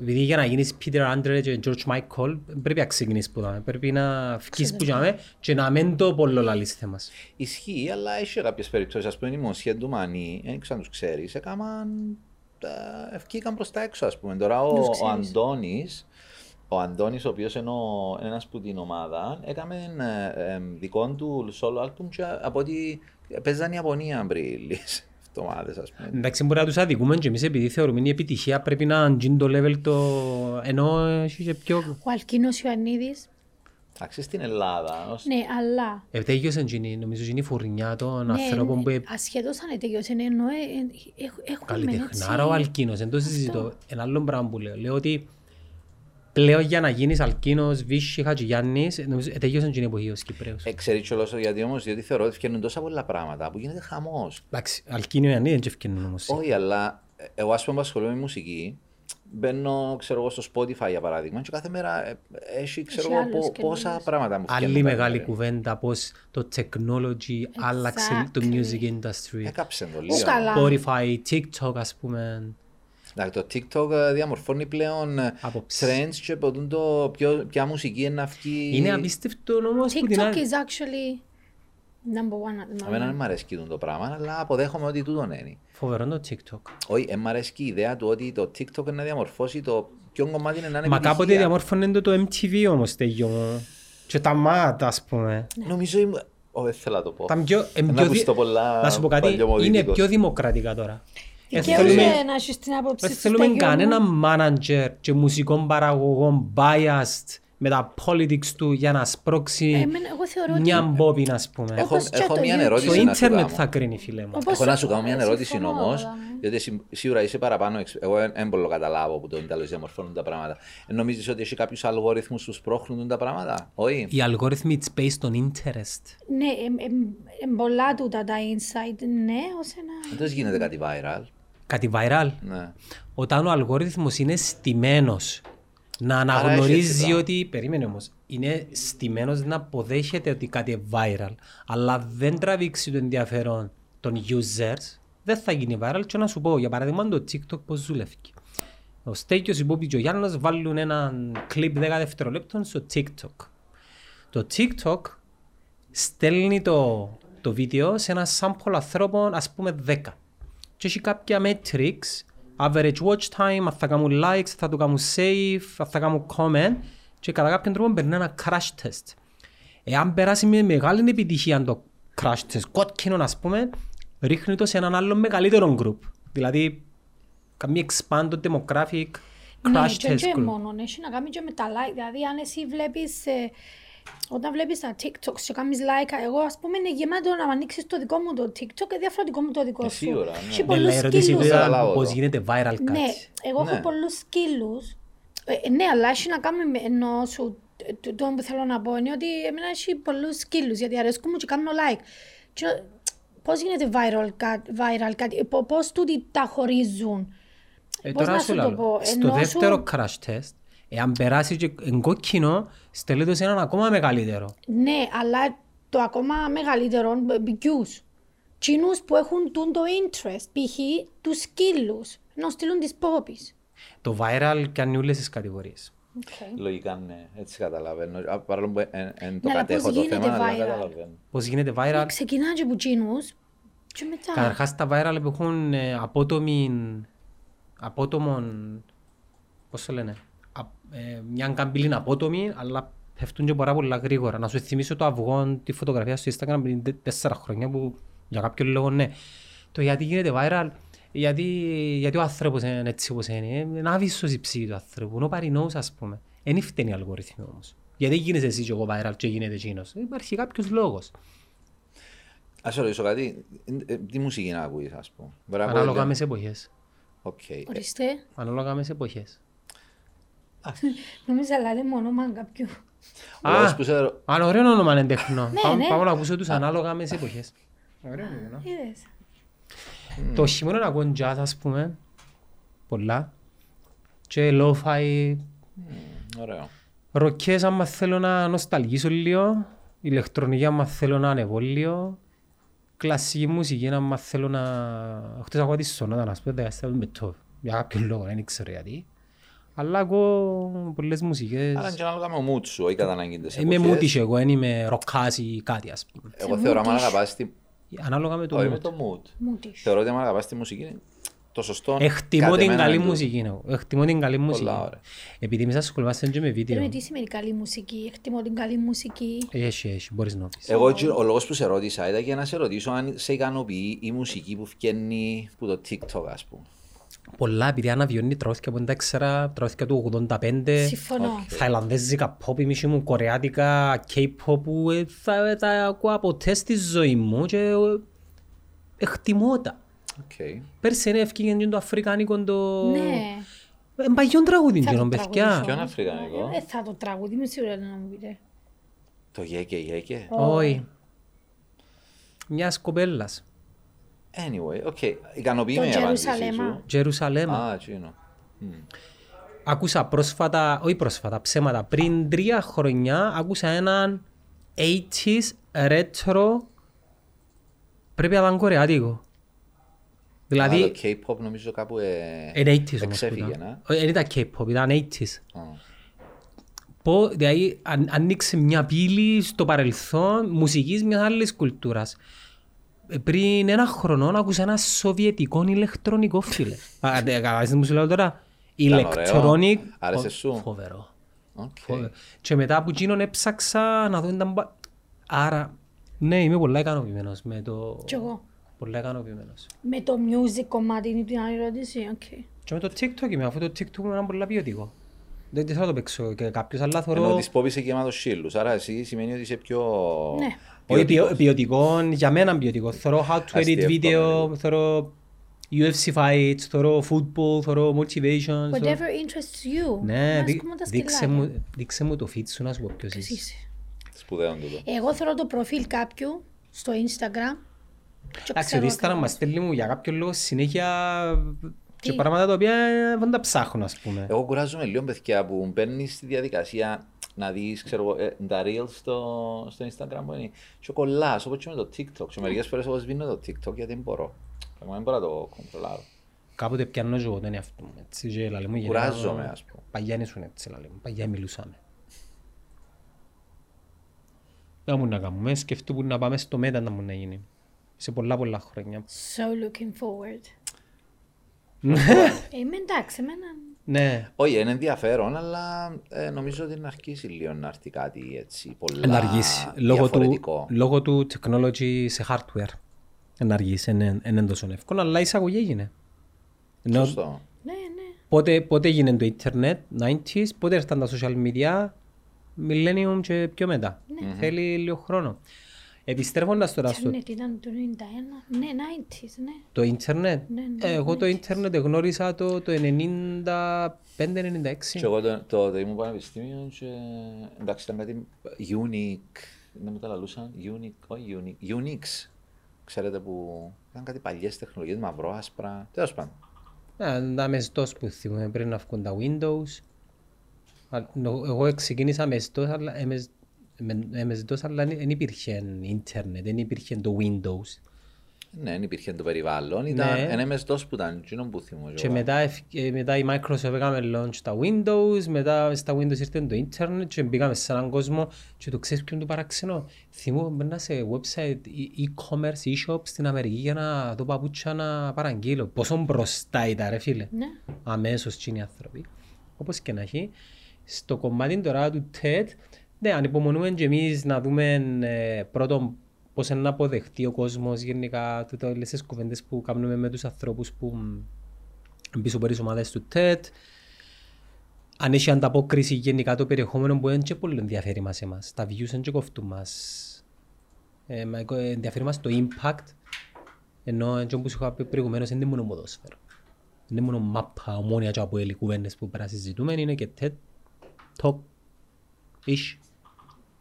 Επειδή για να γίνεις Peter Andre και George Michael πρέπει να ξεκινήσεις σπουδά, πρέπει να φκείς σπουδάμε και να μην το πολλολαλείς θέμας. Ισχύει, αλλά έχει κάποιες περιπτώσεις, ας πούμε η Μονσιέν του Μανί, δεν ξέρω αν τους ξέρεις, έκαναν, ευκήκαν προς τα έξω ας πούμε. Τώρα ο, ο Αντώνης, ο Αντώνης ο οποίος είναι ο, ένας που την ομάδα, έκαμε ε, ε, δικό του solo album και από ότι παίζαν η Ιαπωνία μπρίλης. Εντάξει, μπορεί να τους αδικούμε και εμείς επειδή θεωρούμε η επιτυχία πρέπει να γίνει το level το ενώ είσαι πιο... Ο Αλκίνος Ιωαννίδης. Εντάξει, στην Ελλάδα. Ως... Ναι, αλλά... Ετέγιος εγγύνη, νομίζω είναι η φουρνιά των ανθρώπων που... Ναι, ασχέτως αν ετέγιος είναι, ενώ έχουμε έτσι... Καλλιτεχνάρα ο Αλκίνος, δεν το συζητώ. Ένα άλλο πράγμα που λέω, λέω ότι πλέον για να γίνεις Αλκίνος, Βίσχη, Χατζηγιάννης, νομίζω ετέγιος εγγύνη που είχε ως Κυπρέος. Εξαιρεί κιόλας γιατί όμως, διότι θεωρώ ότι φτιάχνουν τόσα πολλά πράγματα που γίνεται χαμός. Εντάξει, Αλκίνο είναι δεν φτιάχνουν όμως. Όχι, αλλά εγώ ας πούμε ασχολούμαι με μουσική, μπαίνω ξέρω εγώ στο Spotify για παράδειγμα και κάθε μέρα έχει ξέρω εγώ πόσα πράγματα μου φτιάχνουν. Άλλη μεγάλη κουβέντα πως το technology άλλαξε το music industry. Έκαψε το λίγο. Spotify, TikTok ας πούμε. Το TikTok διαμορφώνει πλέον trends και ποτούν το ποιο, ποια μουσική είναι αυτή. Είναι απίστευτο όμως TikTok που την άλλη. TikTok is actually number one at the moment. Εμένα δεν μ' αρέσκει το πράγμα, αλλά αποδέχομαι ότι τούτον είναι. Φοβερό το TikTok. Όχι, δεν μ' αρέσκει η ιδέα του ότι το TikTok είναι να διαμορφώσει το ποιον κομμάτι είναι να είναι επιτυχία. Μα κάποτε διαμορφώνεται το εμ τι βι όμως τέλειο και τα μάτα ας πούμε. Νομίζω είμαι... Όχι, θέλω να το πω. Να σου πω κάτι, είναι πιο δημοκρατικά τώρα. Δεν θέλουμε κανένα manager και μουσικών παραγωγών biased με τα politics του για να σπρώξει μια μπόπιν ας πούμε. Έχω μια ερώτηση να σου κάνω. Θα κρίνει φίλε μου. Έχω να σου κάνω μια ερώτηση όμως, γιατί σίγουρα είσαι παραπάνω, εγώ δεν μπορώ να καταλάβω που το Ιταλός διαμορφώνουν τα πράγματα. Νομίζεις ότι έχει κάποιους αλγόριθμους που σπρώχνουν τα πράγματα, όχι? Οι αλγόριθμοι it's based on interest. Ναι, πολλά τούτα τα insight, ναι, ως ένα... Δεν γίνεται κάτι viral. Κάτι viral. Ναι. Όταν ο αλγόριθμος είναι στημένος να αναγνωρίζει ότι. Περίμενε όμως. Είναι στημένος να αποδέχεται ότι κάτι viral. Αλλά δεν τραβήξει το ενδιαφέρον των users, δεν θα γίνει viral. Και να σου πω για παράδειγμα το TikTok πώς δουλεύει. Ο Στέκιος, η Μπούπη και ο Γιάννας βάλουν ένα κλιπ δέκα δευτερολέπτων στο TikTok. Το TikTok στέλνει το, το βίντεο σε ένα sample ανθρώπων, ας πούμε δέκα. Και έχει κάποια metrics, average watch time, θα κάνουν likes, θα το κάνουν save, θα κάνουν comment και κατά κάποιον τρόπο περνάει ένα crash test. Εάν περάσει με μεγάλη επιτυχία το crash test, κόκκινο ας πούμε, ρίχνει το σε έναν άλλο μεγαλύτερο group. Δηλαδή, κάνει expanded demographic crash test group. Ναι, και μόνο, έχει να κάνει και με τα like, δηλαδή αν εσύ βλέπεις... Όταν βλέπεις τα TikToks και κάνεις like, εγώ ας πούμε είναι γεμάτο να ανοίξεις το δικό μου το TikTok και διαφορετικό μου το δικό σου. Έχει πολλούς σκύλους. Πώς γίνεται viral κάτι. Ναι, εγώ έχω πολλούς σκύλους. Ναι, αλλά έχει να κάνει με εννοώ σου, το που θέλω να πω είναι ότι εμένα έχει πολλούς σκύλους γιατί αρέσκουν μου και κάνω like. Πώς γίνεται viral κάτι, πώς τούτοι τα χωρίζουν. Πώς να σου το πω. Στο δεύτερο crash test, εάν περάσει και εγκόκκινο, στέλνει το σε έναν ακόμα μεγαλύτερο. Ναι, αλλά το ακόμα μεγαλύτερο μπιγκιούς. Τσινούς που έχουν το interest, π.χ. τους σκύλους, να στείλουν τις πόπεις. Το viral κάνει όλες τις κατηγορίες. Okay. Λογικά ναι, έτσι καταλαβαίνω. Παρόλο που εν, εν το ναι, κατέχω το θέμα, viral. Αλλά καταλαβαίνω. Πώς γίνεται viral. Ναι, ξεκινά και από τσινούς και μετά. Καταρχάς τα viral που έχουν ε, απότομον, απότομον, πώς το λένε, α, ε, μια καμπύλη απότομη, αλλά πέφτουν και πάρα πολλά γρήγορα. Να σου θυμίσω το αυγό, τη φωτογραφία στο Instagram πριν τέσσερα χρόνια που για κάποιον λόγο ναι. Το γιατί γίνεται viral, γιατί, γιατί ο άνθρωπος είναι έτσι όπως είναι, είναι άβυσος η ψυχή του ανθρώπου, είναι ο παρινός ας πούμε. Δεν φταίνει ο αλγοριθμός όμως. Γιατί γίνεσαι εσύ και εγώ viral και γίνεται εκείνος. Υπάρχει κάποιος λόγος. Ας ρωτήσω κάτι, τι μουσική να ακούεις ας πούμε. Ανάλογα με σε εποχές. Ορίστε. Ανάλογα με σε εποχές. Νομίζω αλλά δεν μόνο μαν κάποιου. Αν ωραίο όνομα είναι τέχνο. Πάμε να ακούσω τους ανάλογα με τις εποχές. Ωραίο όνομα. Το χειμώνα να ακούω jazz ας πούμε. Πολλά. Και lo-fi. Ωραίο. Ροκές άμα θέλω να νοσταλγήσω λίγο. Ηλεκτρονική άμα θέλω να ανεβώ λίγο. Κλασική μουσική άμα θέλω να... Χτες ακούω τη σονάτα να σπέτω με το. Για κάποιον λόγο δεν ξέρω γιατί. Αλλά ακούω πολλές μουσικές. Αλλά και ανάλογα με ο mood σου, όχι κατά ανάγκη τις εποχές. Είμαι mood εγώ, δεν είμαι ροκάς ή κάτι ας πούμε. Εγώ θεωρώ άμα αγαπάς τη... Ανάλογα με το mood. Το mood. Θεωρώ ότι άμα αγαπάς τη μουσική το σωστό... Εκτιμώ την καλή μουσική εγώ. Εκτιμώ την καλή μουσική. Επειδή μες ασχολούμαστε και με βίντεο. Λέμε τι σημαίνει καλή μουσική, εκτιμώ την καλή μουσική. Έχει, έχει, μπορείς να πεις. Εγώ ο λόγος που σε ρώτησα ήταν για να σε ρωτήσω αν σε ικανοποιεί η μουσική που βγαίνει από το TikTok ας πούμε. Πολλά, επειδή αναβιώνει τρώθηκε από ένταξερα, τρώθηκε από το ογδόντα πέντε, θαϊλανδέζικα πόπ, η μισή μου κορεάτικα, K-pop, θα τα ακούω ποτέ στη ζωή μου και εκτιμώ τα. Πέρσι είναι ευκήγεν το αφρικάνικο το... Ναι. Μπαγιόν τραγούδι γίνον, παιδιά. Ποιον αφρικάνικο. Δεν θα το τραγούδι, είμαι σίγουρα να μου πείτε. Το γέκε, γέκε. Όχι. Μιας κοπέλας. Anyway, okay. Ικανοποιημένη η απάντησή σου. Τζερουσαλέμα. Ακούσα πρόσφατα, όχι πρόσφατα, ψέματα. Πριν τρία χρόνια ακούσα έναν ογδόντα retro. Πρέπει να ήταν κορεάτικο. Δηλαδή. Το K-pop νομίζω κάπου εξέφυγε, ναι. Δεν ήταν K-pop, ήταν ογδόντα. Δηλαδή ανοίξει μια πύλη στο παρελθόν μουσικής μιας άλλης κουλτούρας. Πριν ένα χρονό άκουσα ένα σοβιετικό ηλεκτρονικό φίλε. Καταλάβεις μου σου λέω τώρα. Ηλεκτρονικ. Άρεσε σου. Φοβερό. Και μετά από εκείνον έψαξα να δω ήταν... Άρα, ναι, είμαι πολλά ικανοποιημένος με το... Κι εγώ. Πολλά ικανοποιημένος. Με το music κομμάτι είναι την άλλη ερώτηση, οκ. Και με το TikTok είμαι, αφού το TikTok μου είναι πολλά ποιοτικό. Δεν θέλω να το παίξω και κάποιος, αλλά θέλω... Ενώ της πόπησε γεμάτος σύλλους, άρα εσύ σημαίνει ότι είσαι πιο... Ναι. Ποιοτικός. Ποιοτικό, για μένα ποιοτικό. Θέλω how to edit video, θέλω γιου εφ σι fights, θέλω football, θέλω motivation. Whatever θέλω... interests you. Ναι, δείξε μου, δείξε μου το feed σου να σου πω ποιος είσαι. Σπουδαίον τούτο. Εγώ θέλω το προφίλ κάποιου στο Instagram. Εντάξει, το Instagram μας στέλνει μου για κάποιο λόγο συνέχεια και πράγματα τα οποία δεν τα ψάχνω ας πούμε. Εγώ κουράζομαι λίγο παιδιά που μπαίνεις στη διαδικασία να δεις, ξέρω, ε, τα reels στο, στο Instagram που είναι και κολλάς, όπως και με το TikTok. Και μερικές φορές όπως βίνω το TikTok γιατί δεν μπορώ. Δεν μπορώ να το κοντρολάρω. Κάποτε πιάνω και εγώ τον εαυτό μου, έτσι, και λαλήμου γεννά. Κουράζομαι, ας πούμε. Παγιά νήσουν έτσι, λαλήμου. Παγιά μιλούσαμε. Δεν μου να κάνουμε, σκεφτούμε να πάμε στο μέτα να μου να γίνει. Σε πολλά πολλά χρόνια. So looking forward. Είμαι εντάξει, εμένα... Ναι. Όχι, είναι ενδιαφέρον, αλλά ε, νομίζω ότι να αρχίσει λίγο να έρθει κάτι έτσι πολλά να αργήσει. Λόγω διαφορετικό. Του, λόγω του technology σε hardware να αργήσει, είναι εν, τόσο εύκολο, αλλά η εισαγωγή έγινε. Σωστό. Ενώ, ναι, ναι. Πότε, πότε έγινε το ίντερνετ, ενενήντα, πότε έρθαν τα social media, millennium και πιο μετά. Ναι. Mm-hmm. Θέλει λίγο χρόνο. Επιστρέφοντας τώρα στο... Ήταν το ενενήντα ένα, ναι, ενενήντα, ναι. Το ίντερνετ. Ναι, ναι, εγώ ενενήντα. Το ίντερνετ γνώρισα το, το ενενήντα πέντε ενενήντα έξι. Και εγώ το, το, το ήμουν πανεπιστήμιο και εντάξει ήταν κάτι unique, δεν μου τα λαλούσαν, unique, όχι unique, uniques. Ξέρετε που ήταν κάτι παλιές τεχνολογίες, μαυρό, άσπρα, τέλος πάντων. Ναι, τα μεστός που θυμούμε πριν να βγουν τα Windows. Εγώ ξεκίνησα μεστός, αλλά... με ζητώσα, αλλά δεν υπήρχε ίντερνετ, δεν υπήρχε το Windows. Ναι, δεν υπήρχε το περιβάλλον, ήταν ένα εμ ες-DOS που ήταν, εκείνον που θυμώ. Και μετά η Microsoft έκαμε launch τα Windows, μετά στα Windows ήρθε το ίντερνετ και μπήκαμε σε έναν κόσμο και το ξέρεις ποιον το παραξενό. Θυμώ μπαίνα σε website e-commerce, e-shop στην Αμερική για να το παπούτσια να παραγγείλω. Πόσο μπροστά ήταν ρε φίλε, αμέσως και είναι οι άνθρωποι. Όπως και να έχει, στο κομμάτι τώρα του TED, ναι, ανυπομονούμε και εμείς να δούμε πρώτον πώς να αποδεχτεί ο κόσμος γενικά τις κουβέντες που κάνουμε με τους ανθρώπους που πίσω από τις ομάδες του TED. Αν έχει ανταπόκριση γενικά το περιεχόμενο που είναι και πολύ ενδιαφέρει μας εμάς. Τα views είναι και κοφτούν μας. Ε, ενδιαφέρει μας το impact. Ενώ έτσι όπως είχα πει προηγουμένως είναι μόνο ποδόσφαιρο. Είναι μόνο μάπα, ομόνια και από οι κουβέντες που πέρα συζητούμε. Είναι και TED, top-ish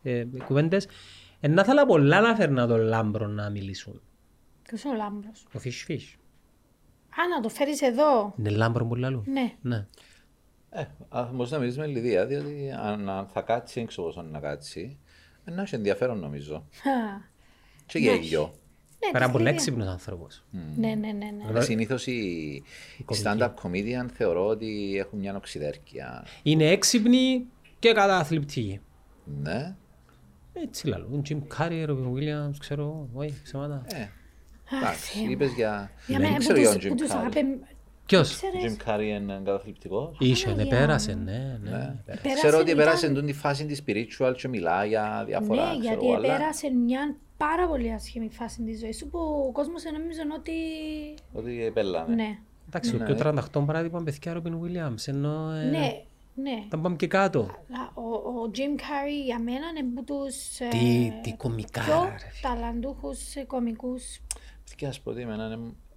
ε, κουβέντες. Ενά θέλα πολλά να φέρνα τον Λάμπρο να μιλήσουν. Ποιος είναι ο Λάμπρος? Ο Fish Fish. Α, να το φέρεις εδώ. Είναι Λάμπρο που λαλού. Ναι. Ναι. Ε, μπορείς να μιλήσεις με Λιδία, διότι αν θα κάτσει, δεν ξέρω πόσο να κάτσει. Να έχει ενδιαφέρον νομίζω. Και για ίδιο. Πέρα από έξυπνος άνθρωπος. Ναι, ναι, ναι. Συνήθως οι stand-up comedian θεωρώ ότι έχουν μια οξυδέρκεια. Είναι έξυπνοι και καταθλιπτικοί. Ναι. Έτσι λαλούν, Jim Carrey, Robin Williams, ξέρω, όχι, ξεμάτα. Ε, εντάξει, είπες για... Δεν ξέρω για τον Jim Carrey. Ποιος? Jim Carrey είναι καταθλιπτικός. Ίσως, ναι, πέρασε, ναι, ναι. Ξέρω ότι πέρασε τη φάση της spiritual και μιλά για διαφορά, ξέρω. Ναι, γιατί πέρασε μια πάρα πολύ ασχημή φάση της ζωής σου που ο κόσμος ενόμιζε ότι... Ότι πέλαμε. Ναι. Εντάξει, ο πιο τριάντα οκτώ παράδειγμα παιδιά Robin Williams, ενώ... Ναι. Θα πάμε και κάτω. Ο, ο Jim Carrey για μένα είναι από τους τι, ε, τι κομικά, πιο ταλαντούχους κομικούς. Τι ας πω ότι εμένα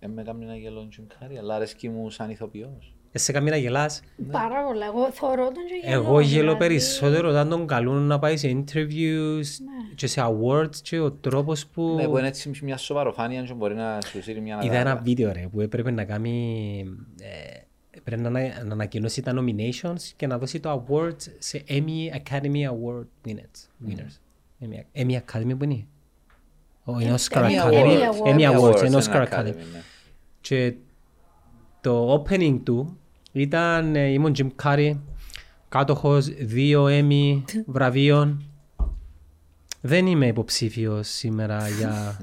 δεν με κάνει να γελώ ο Jim Carrey, αλλά αρέσκει μου σαν ηθοποιός. Εσύ κάνει να γελάς. Ναι. Πάρα πολλά, εγώ θωρώ τον και γελώ. Εγώ γελώ δηλαδή... περισσότερο όταν τον καλούν να πάει σε interviews ναι. και σε awards και ο τρόπος που... Ναι, που είναι έτσι μια σοβαροφάνεια και μπορεί να σου σύρει μια αναδάτα. Είδα ένα βίντεο ρε, που έπρεπε να κάνει... Ε, πρέπει να, να ανακοινώσει τα nominations και να δώσει το awards σε Emmy Academy Award winners. winners. Mm. Emmy, Emmy Academy που είναι. Oh, είναι Oscar Emmy Academy. Awards. Emmy Awards, είναι Oscar Academy. Academy. Yeah. Και το opening του ήταν, ήμουν Jim Carrey, κάτοχος δύο Emmy βραβείων. Δεν είμαι υποψήφιος σήμερα για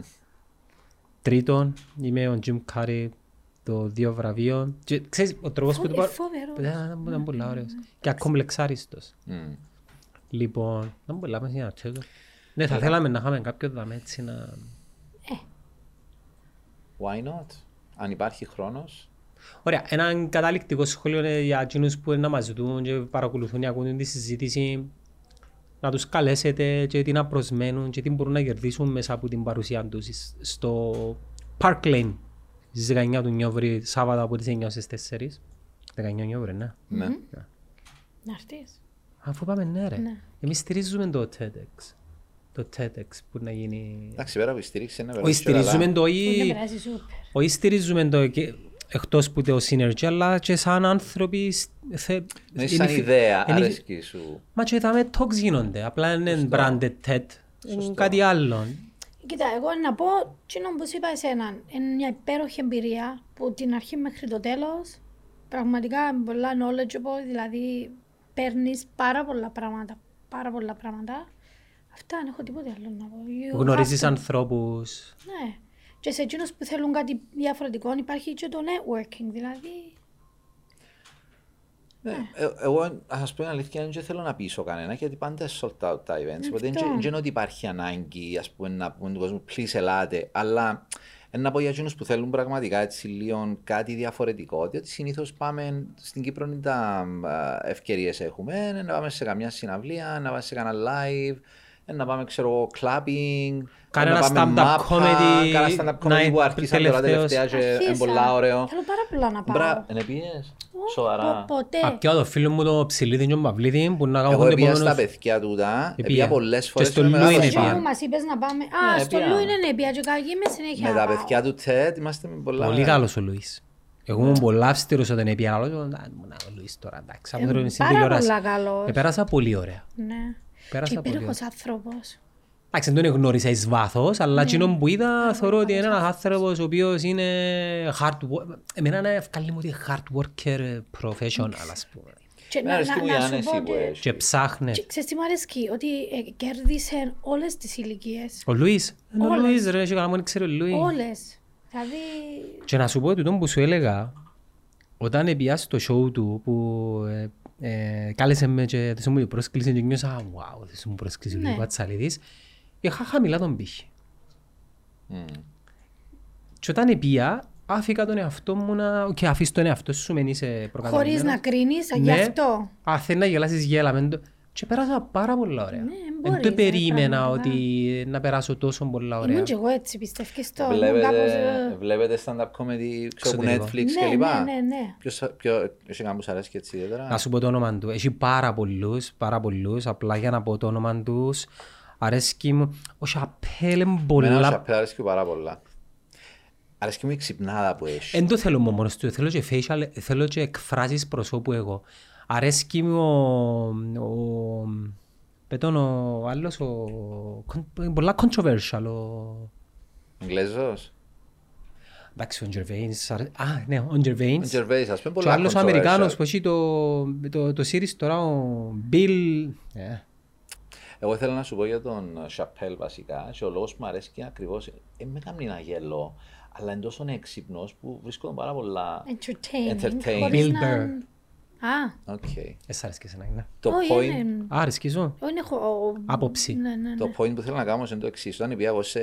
τρίτον, είμαι ο Jim Carrey. Το δύο βραβείο. Και, ξέρεις, ο τρόπος που του πάρω... Ήταν πολύ ωραίος. Και ακομπλεξάριστος. Λοιπόν, να μου πελάμε για να τσέδω. Ναι, θα θέλαμε να είχαμε κάποιο δάμε έτσι να... Ε. Why not? Αν υπάρχει χρόνος. Ωραία, έναν καταληκτικό σχόλιο είναι για εκείνους που είναι να μας δουν και παρακολουθούν και ακούν τη συζήτηση. Να τους καλέσετε και τι να προσμένουν και τι μπορούν να κερδίσουν μέσα από την παρουσία τους στο Park Lane. Στις δεκαεννιά του Νιόβρη, Σάββατο από τις εννιά στις τέσσερις. δεκαεννιά Νιόβρη, ναι. Ναι. Να έρθεις. Αφού πάμε ναι ρε. Ναι. Εμείς στηρίζουμε το TEDx. Το TEDx που να γίνει... Εντάξει, πέρα από η στήριξη είναι περάσει. Όχι στηρίζουμε το... Όχι στηρίζουμε το... Εκτός που το Synergy, αλλά και σαν άνθρωποι... Ναι, σαν ιδέα, αρέσκει σου. Μα και τα με talks γίνονται. Απλά είναι branded TED. Κάτι άλλο. Κοίτα, εγώ να πω, όπως είπα εσέναν, είναι μια υπέροχη εμπειρία που την αρχή μέχρι το τέλος πραγματικά πολλά knowledgeable, δηλαδή παίρνεις πάρα πολλά πράγματα, πάρα πολλά πράγματα. Αυτά, αν έχω τίποτα άλλο να πω. You γνωρίζεις ανθρώπους. Ναι, και σε εκείνους που θέλουν κάτι διαφορετικό υπάρχει και το networking, δηλαδή... Εγώ, ας πω την αλήθεια, δεν θέλω να πείσω κανένα γιατί πάντα είναι sold out τα events. Οπότε δεν είναι ότι υπάρχει ανάγκη να πούμε του κόσμου please ελάτε. Αλλά να πω για εκείνους που θέλουν πραγματικά έτσι λίγο κάτι διαφορετικό. Διότι συνήθως πάμε στην Κύπρο, τα ευκαιρίες έχουμε. Να πάμε σε καμιά συναυλία, να πάμε σε κανένα live, να πάμε ξέρω clapping. Κάνε ένα stand-up comedy. Κάνε ένα stand-up comedy που αρχίσαν τώρα τελευταία και είναι πολλά ωραίο. Θέλω πάρα πολλά να πάω. Σοβαρά. Απ' το φίλο μου το ψηλίδι και τον παυλίδι που να κάνουν εγώ επία στα παιδιά τούτα, επία πολλές φορές και στο Λου είναι επία. Μας είπες να πάμε, α, στο Λου είναι επία και καγήμαι συνέχεια. Με τα παιδιά του TED είμαστε με πολλά... Πολύ καλός ο Λουίς. Εγώ ήμουν πολλά αυστηρός όταν επία, αλλά ο Λουίς τώρα εντάξει. Πάρα πολλά καλός. Επέρασα πολύ ωραία. Πέρασα πολύ. Και υπήρχος άνθρωπος. Εντάξει, δεν τον γνώρισα εις βάθος, αλλά εκείνον που είδα θεωρώ ότι είναι ένας άνθρωπος ο οποίος είναι hard worker. Εμένα να ευκάλλει ότι hard worker professional, ας πούμε. Και ψάχνε. Ξέρεις τι μου αρέσκει, ότι κέρδισαν όλες τις ηλικίες. Ο Λουίς. Ο Λουίς ρε, και καλά μόνο ξέρω ο Λουίς. Όλες. Και να σου πω τούτο που σου έλεγα, όταν έπιασε το show του που κάλεσε με και θες μου πρόσκλησε και νιώσα «Wow, θες μου πρόσκλησε λίγο ατσαλίδης». Είχα χαμηλά τον πύχη. Και όταν έπια, άφηκα τον εαυτό μου να... και αφήσεις τον εαυτό σου, μεν είσαι προκαταλημένος. Χωρίς να κρίνεις, γι' αυτό. Αν θέλει να γελάσεις, γέλα. Και πέρασα πάρα πολλά ωραία. Δεν το περίμενα ότι να περάσω τόσο πολλά ωραία. Ήμουν και εγώ έτσι, πιστεύεις το... Βλέπετε stand-up comedy από Netflix κλπ. Ναι, ναι, ναι. Ποιος αρέσει και έτσι ιδιαίτερα. Να σου πω το όνομα του. Έχει πάρα πολλούς, πάρα πολλούς. Απλά για να πω το όνομα τους. Αρέσκει μου... Ο Σαπέλ πολλά... Ο Σαπέλ αρέσκει πάρα πολλά. Αρέσκει μου η ξυπνάδα που έχει. Εν το θέλω μόνος του. Θέλω και facial, θέλω και εκφράσεις προσώπου εγώ. Αρέσκει μου ο... Πέτον ο άλλος ο... Πολλά controversial ο... Εγγλέζος. Εντάξει, ο Gervais. Α, ναι, ο Gervais. Ο Gervais, ας πούμε πολλά controversial. Και ο άλλος ο Αμερικάνος που έχει το series τώρα ο Bill... Εγώ ήθελα να σου πω για τον Chappelle βασικά και ο λόγος που μου αρέσει και ακριβώς ε, με κάνει να γελώ, αλλά είναι τόσο εξυπνός που βρίσκονται πάρα πολλά entertaining. Bill Burr. Α. Εσ' αρέσκει εσένα, ναι. Το point... Α, αρέσκει σου. Άποψη. Το point που θέλω να κάνω είναι το εξής. Όταν πήγα εγώ σε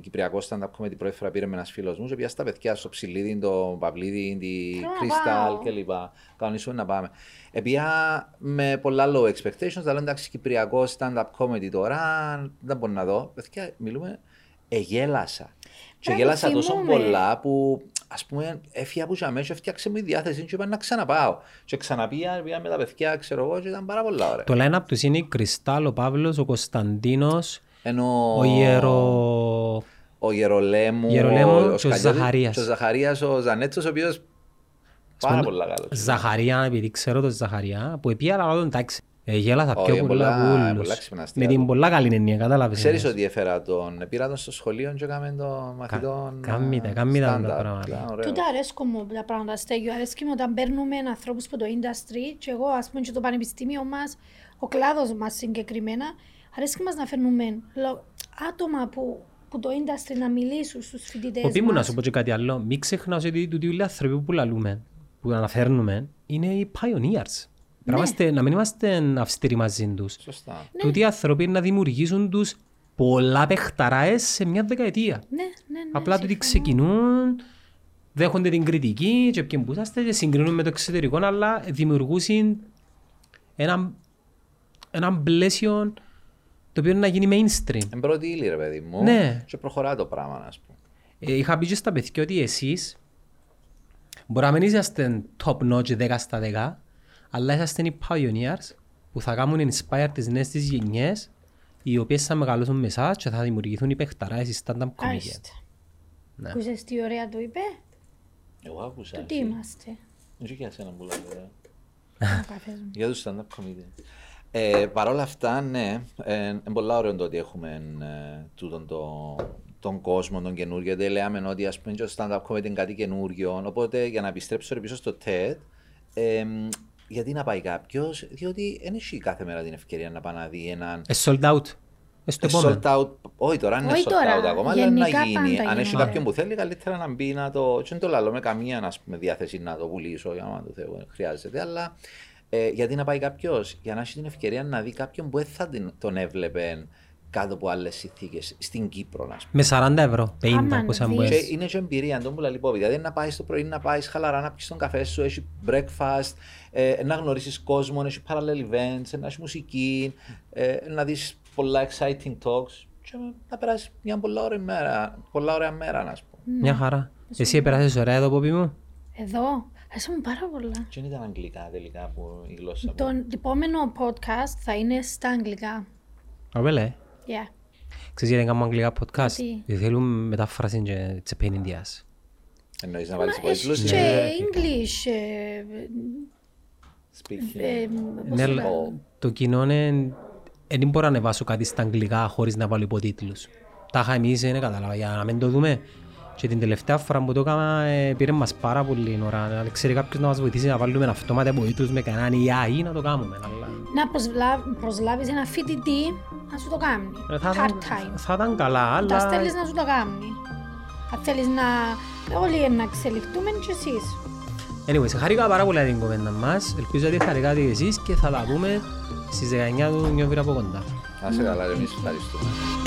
κυπριακό stand-up comedy την πρώτη φορά πήρε με ένας φίλος μου και πήγα στα παιδιά στο Ψιλίδι, το Παυλίδι, τη Κρίσταλ κλπ. Κανονίσουμε να πάμε. Επήγα με πολλά low expectations, αλλά εντάξει κυπριακό stand-up comedy τώρα, δεν μπορώ να δω. Παιδιά, μιλούμε, εγέλασα. Και γέλασα τόσο πολλά που... Ας πούμε, έφυγε από και αμέσως, έφτιαξε μου η διάθεση και είπα να ξαναπάω. Και ξαναπήγα, πήγα με τα παιδιά, ξέρω εγώ, και ήταν πάρα πολλά ωραία. Το line-up τους είναι η Κρυστάλ, ο Παύλος, ο Κωνσταντίνος, ενώ... ο Γερο... ο Γερολέμου, Γερολέμου ο, ο Ζαχαρίας. Ο Ζαχαρίας, ο Ζανέτσος, ο οποίος πάρα πολλά καλός. Ζαχαρία, επειδή ξέρω τον Ζαχαρία, που επήγα αλλά τον τάξη. Γέλασα πιο πολλά πουλούς, με την πολλά καλή εννοία, κατάλαβες. Ξέρεις ότι έφερα τον, πήρα τον στο σχολείο και έκαμε τον μαθητών stand-up. Κάμει τα πράγματα. Τούτα αρέσκω μου τα πράγματα στέγιο, αρέσκει μου όταν παίρνουμε ανθρώπους από το industry και εγώ ας πούμε και το πανεπιστήμιο μας, ο κλάδος μας συγκεκριμένα, αρέσκει μας να φέρνουμε άτομα που... που το industry να μιλήσουν στους φοιτητές μας. Οπίμου να σου πω και κάτι άλλο, μην ξεχνάω ότι τούτοι οι άνθρωποι που λαλούμε, που αναφέρνουμε, είναι οι pioneers. Ναι. Να μην είμαστε αυστηροί μαζί τους. Σωστά. Ναι. Τούτοι οι άνθρωποι είναι να δημιουργήσουν τους πολλά παιχταράες σε μια δεκαετία. Ναι, ναι, ναι, απλά τούτοι ξεκινούν, δέχονται την κριτική και ποιοι μπούσαστε και συγκρίνουν με το εξωτερικό, αλλά δημιουργούσαν ένα, ένα πλαίσιο το οποίο να γίνει mainstream. Εν πρώτη ύλη ρε παιδί μου, ναι. Και προχωρά το πράγμα να σου πω. Ε, είχα πει και στα παιδιά ότι εσείς μπορεί να μην είσαστε top notch δέκα στα δέκα, αλλά είσαστε οι pioneers που θα κάνουν inspire τις νέες τις γενιές οι οποίες θα μεγαλώσουν με εσάς και θα δημιουργηθούν οι παιχταράες οι stand-up comedian. Ναι. Ακούσες τι ωραία το είπε. Εγώ άκουσα. Τι είμαστε. Δεν ξέρω και ασένα που λέω. Για τους stand-up comedian. Ε, Παρ' όλα αυτά, ναι, είναι ε, πολλά ωραίο το ότι έχουμε ε, τούτον το... τον κόσμο, τον καινούργιο. Δεν λέμε ότι ας πούμε και το stand-up comedy είναι κάτι καινούργιο. Οπότε για να επιστρέψω πίσω στο TED, ε, γιατί να πάει κάποιος, διότι δεν έχει κάθε μέρα την ευκαιρία να πάει να δει έναν... sold out. Sold out. Όχι τώρα, είναι sold out ακόμα, αλλά να γίνει. Αν έχει κάποιον που θέλει, καλύτερα να μπει να το... Δεν το λαλώ με καμία διάθεση να το πουλήσω, άμα το θέλω, χρειάζεται. Αλλά ε, γιατί να πάει κάποιος, για να έχει την ευκαιρία να δει κάποιον που δεν θα τον έβλεπε κάτω από άλλες συνθήκες, στην Κύπρο να σπίτι. Με σαράντα ευρώ, πενήντα πόσα μου έσαι. Είναι και εμπειρία, τον πουλα λοιπόν, δηλαδή να πάεις το πρωί, να πάεις χαλαρά, να πεις τον καφέ σου, έχει breakfast, ε, να γνωρίσεις κόσμο, έχει parallel events, να έχει μουσική, ε, να δεις πολλά exciting talks και να περάσεις μια πολλά ωραία μέρα, πολλά ωραία μέρα να σπίτι. Mm. Μια χαρά. Εσύ, Εσύ περάσεις ωραία εδώ, Πόπι μου. Εδώ. Έσαι μου πάρα πολλά. Και ήταν αγγλικά τελικά που η γλώσσα. Το επόμενο podcast θα είναι στα αγγλικά. Αβέλε. Yeah. Ξέρεις γιατί κάνουμε αγγλικά podcast, γιατί θέλουμε μετάφραση και it's a pain in the ass. Εννοείς να βάλεις βοήθλους ή... English... Speaking... Ναι, το κοινό είναι δεν μπορώ να ανεβάσω κάτι στα αγγλικά χωρίς να βάλω υποτίτλους. Τάχα εμείς είναι κατάλαβα για να μην το δούμε. Και την τελευταία φορά που το έκανα πήρε μας πάρα πολύ ώρα. Να ξέρει κάποιος να μας βοηθήσει να βάλουμε αυτόματα υποτίτλους με κανέναν έι άι να το κάνουμε. Αλλά... Να προσλάβ, προσλάβεις ένα φοιτητή να σου το κάνει. Ε, θα, θα ήταν καλά, αλλά... Τα στέλνεις να σου το κάνει. Αν θέλεις να... όλοι να εξελιχτούμε και εσείς. Anyways, χαρήκα πάρα πολύ την κομμέντα μας. Ελπίζω ότι χαρήκατε εσείς και θα τα πούμε στις δεκαεννιά του Νιόβυρα από κοντά. Άσε καλά, εμείς ευχαριστούμε.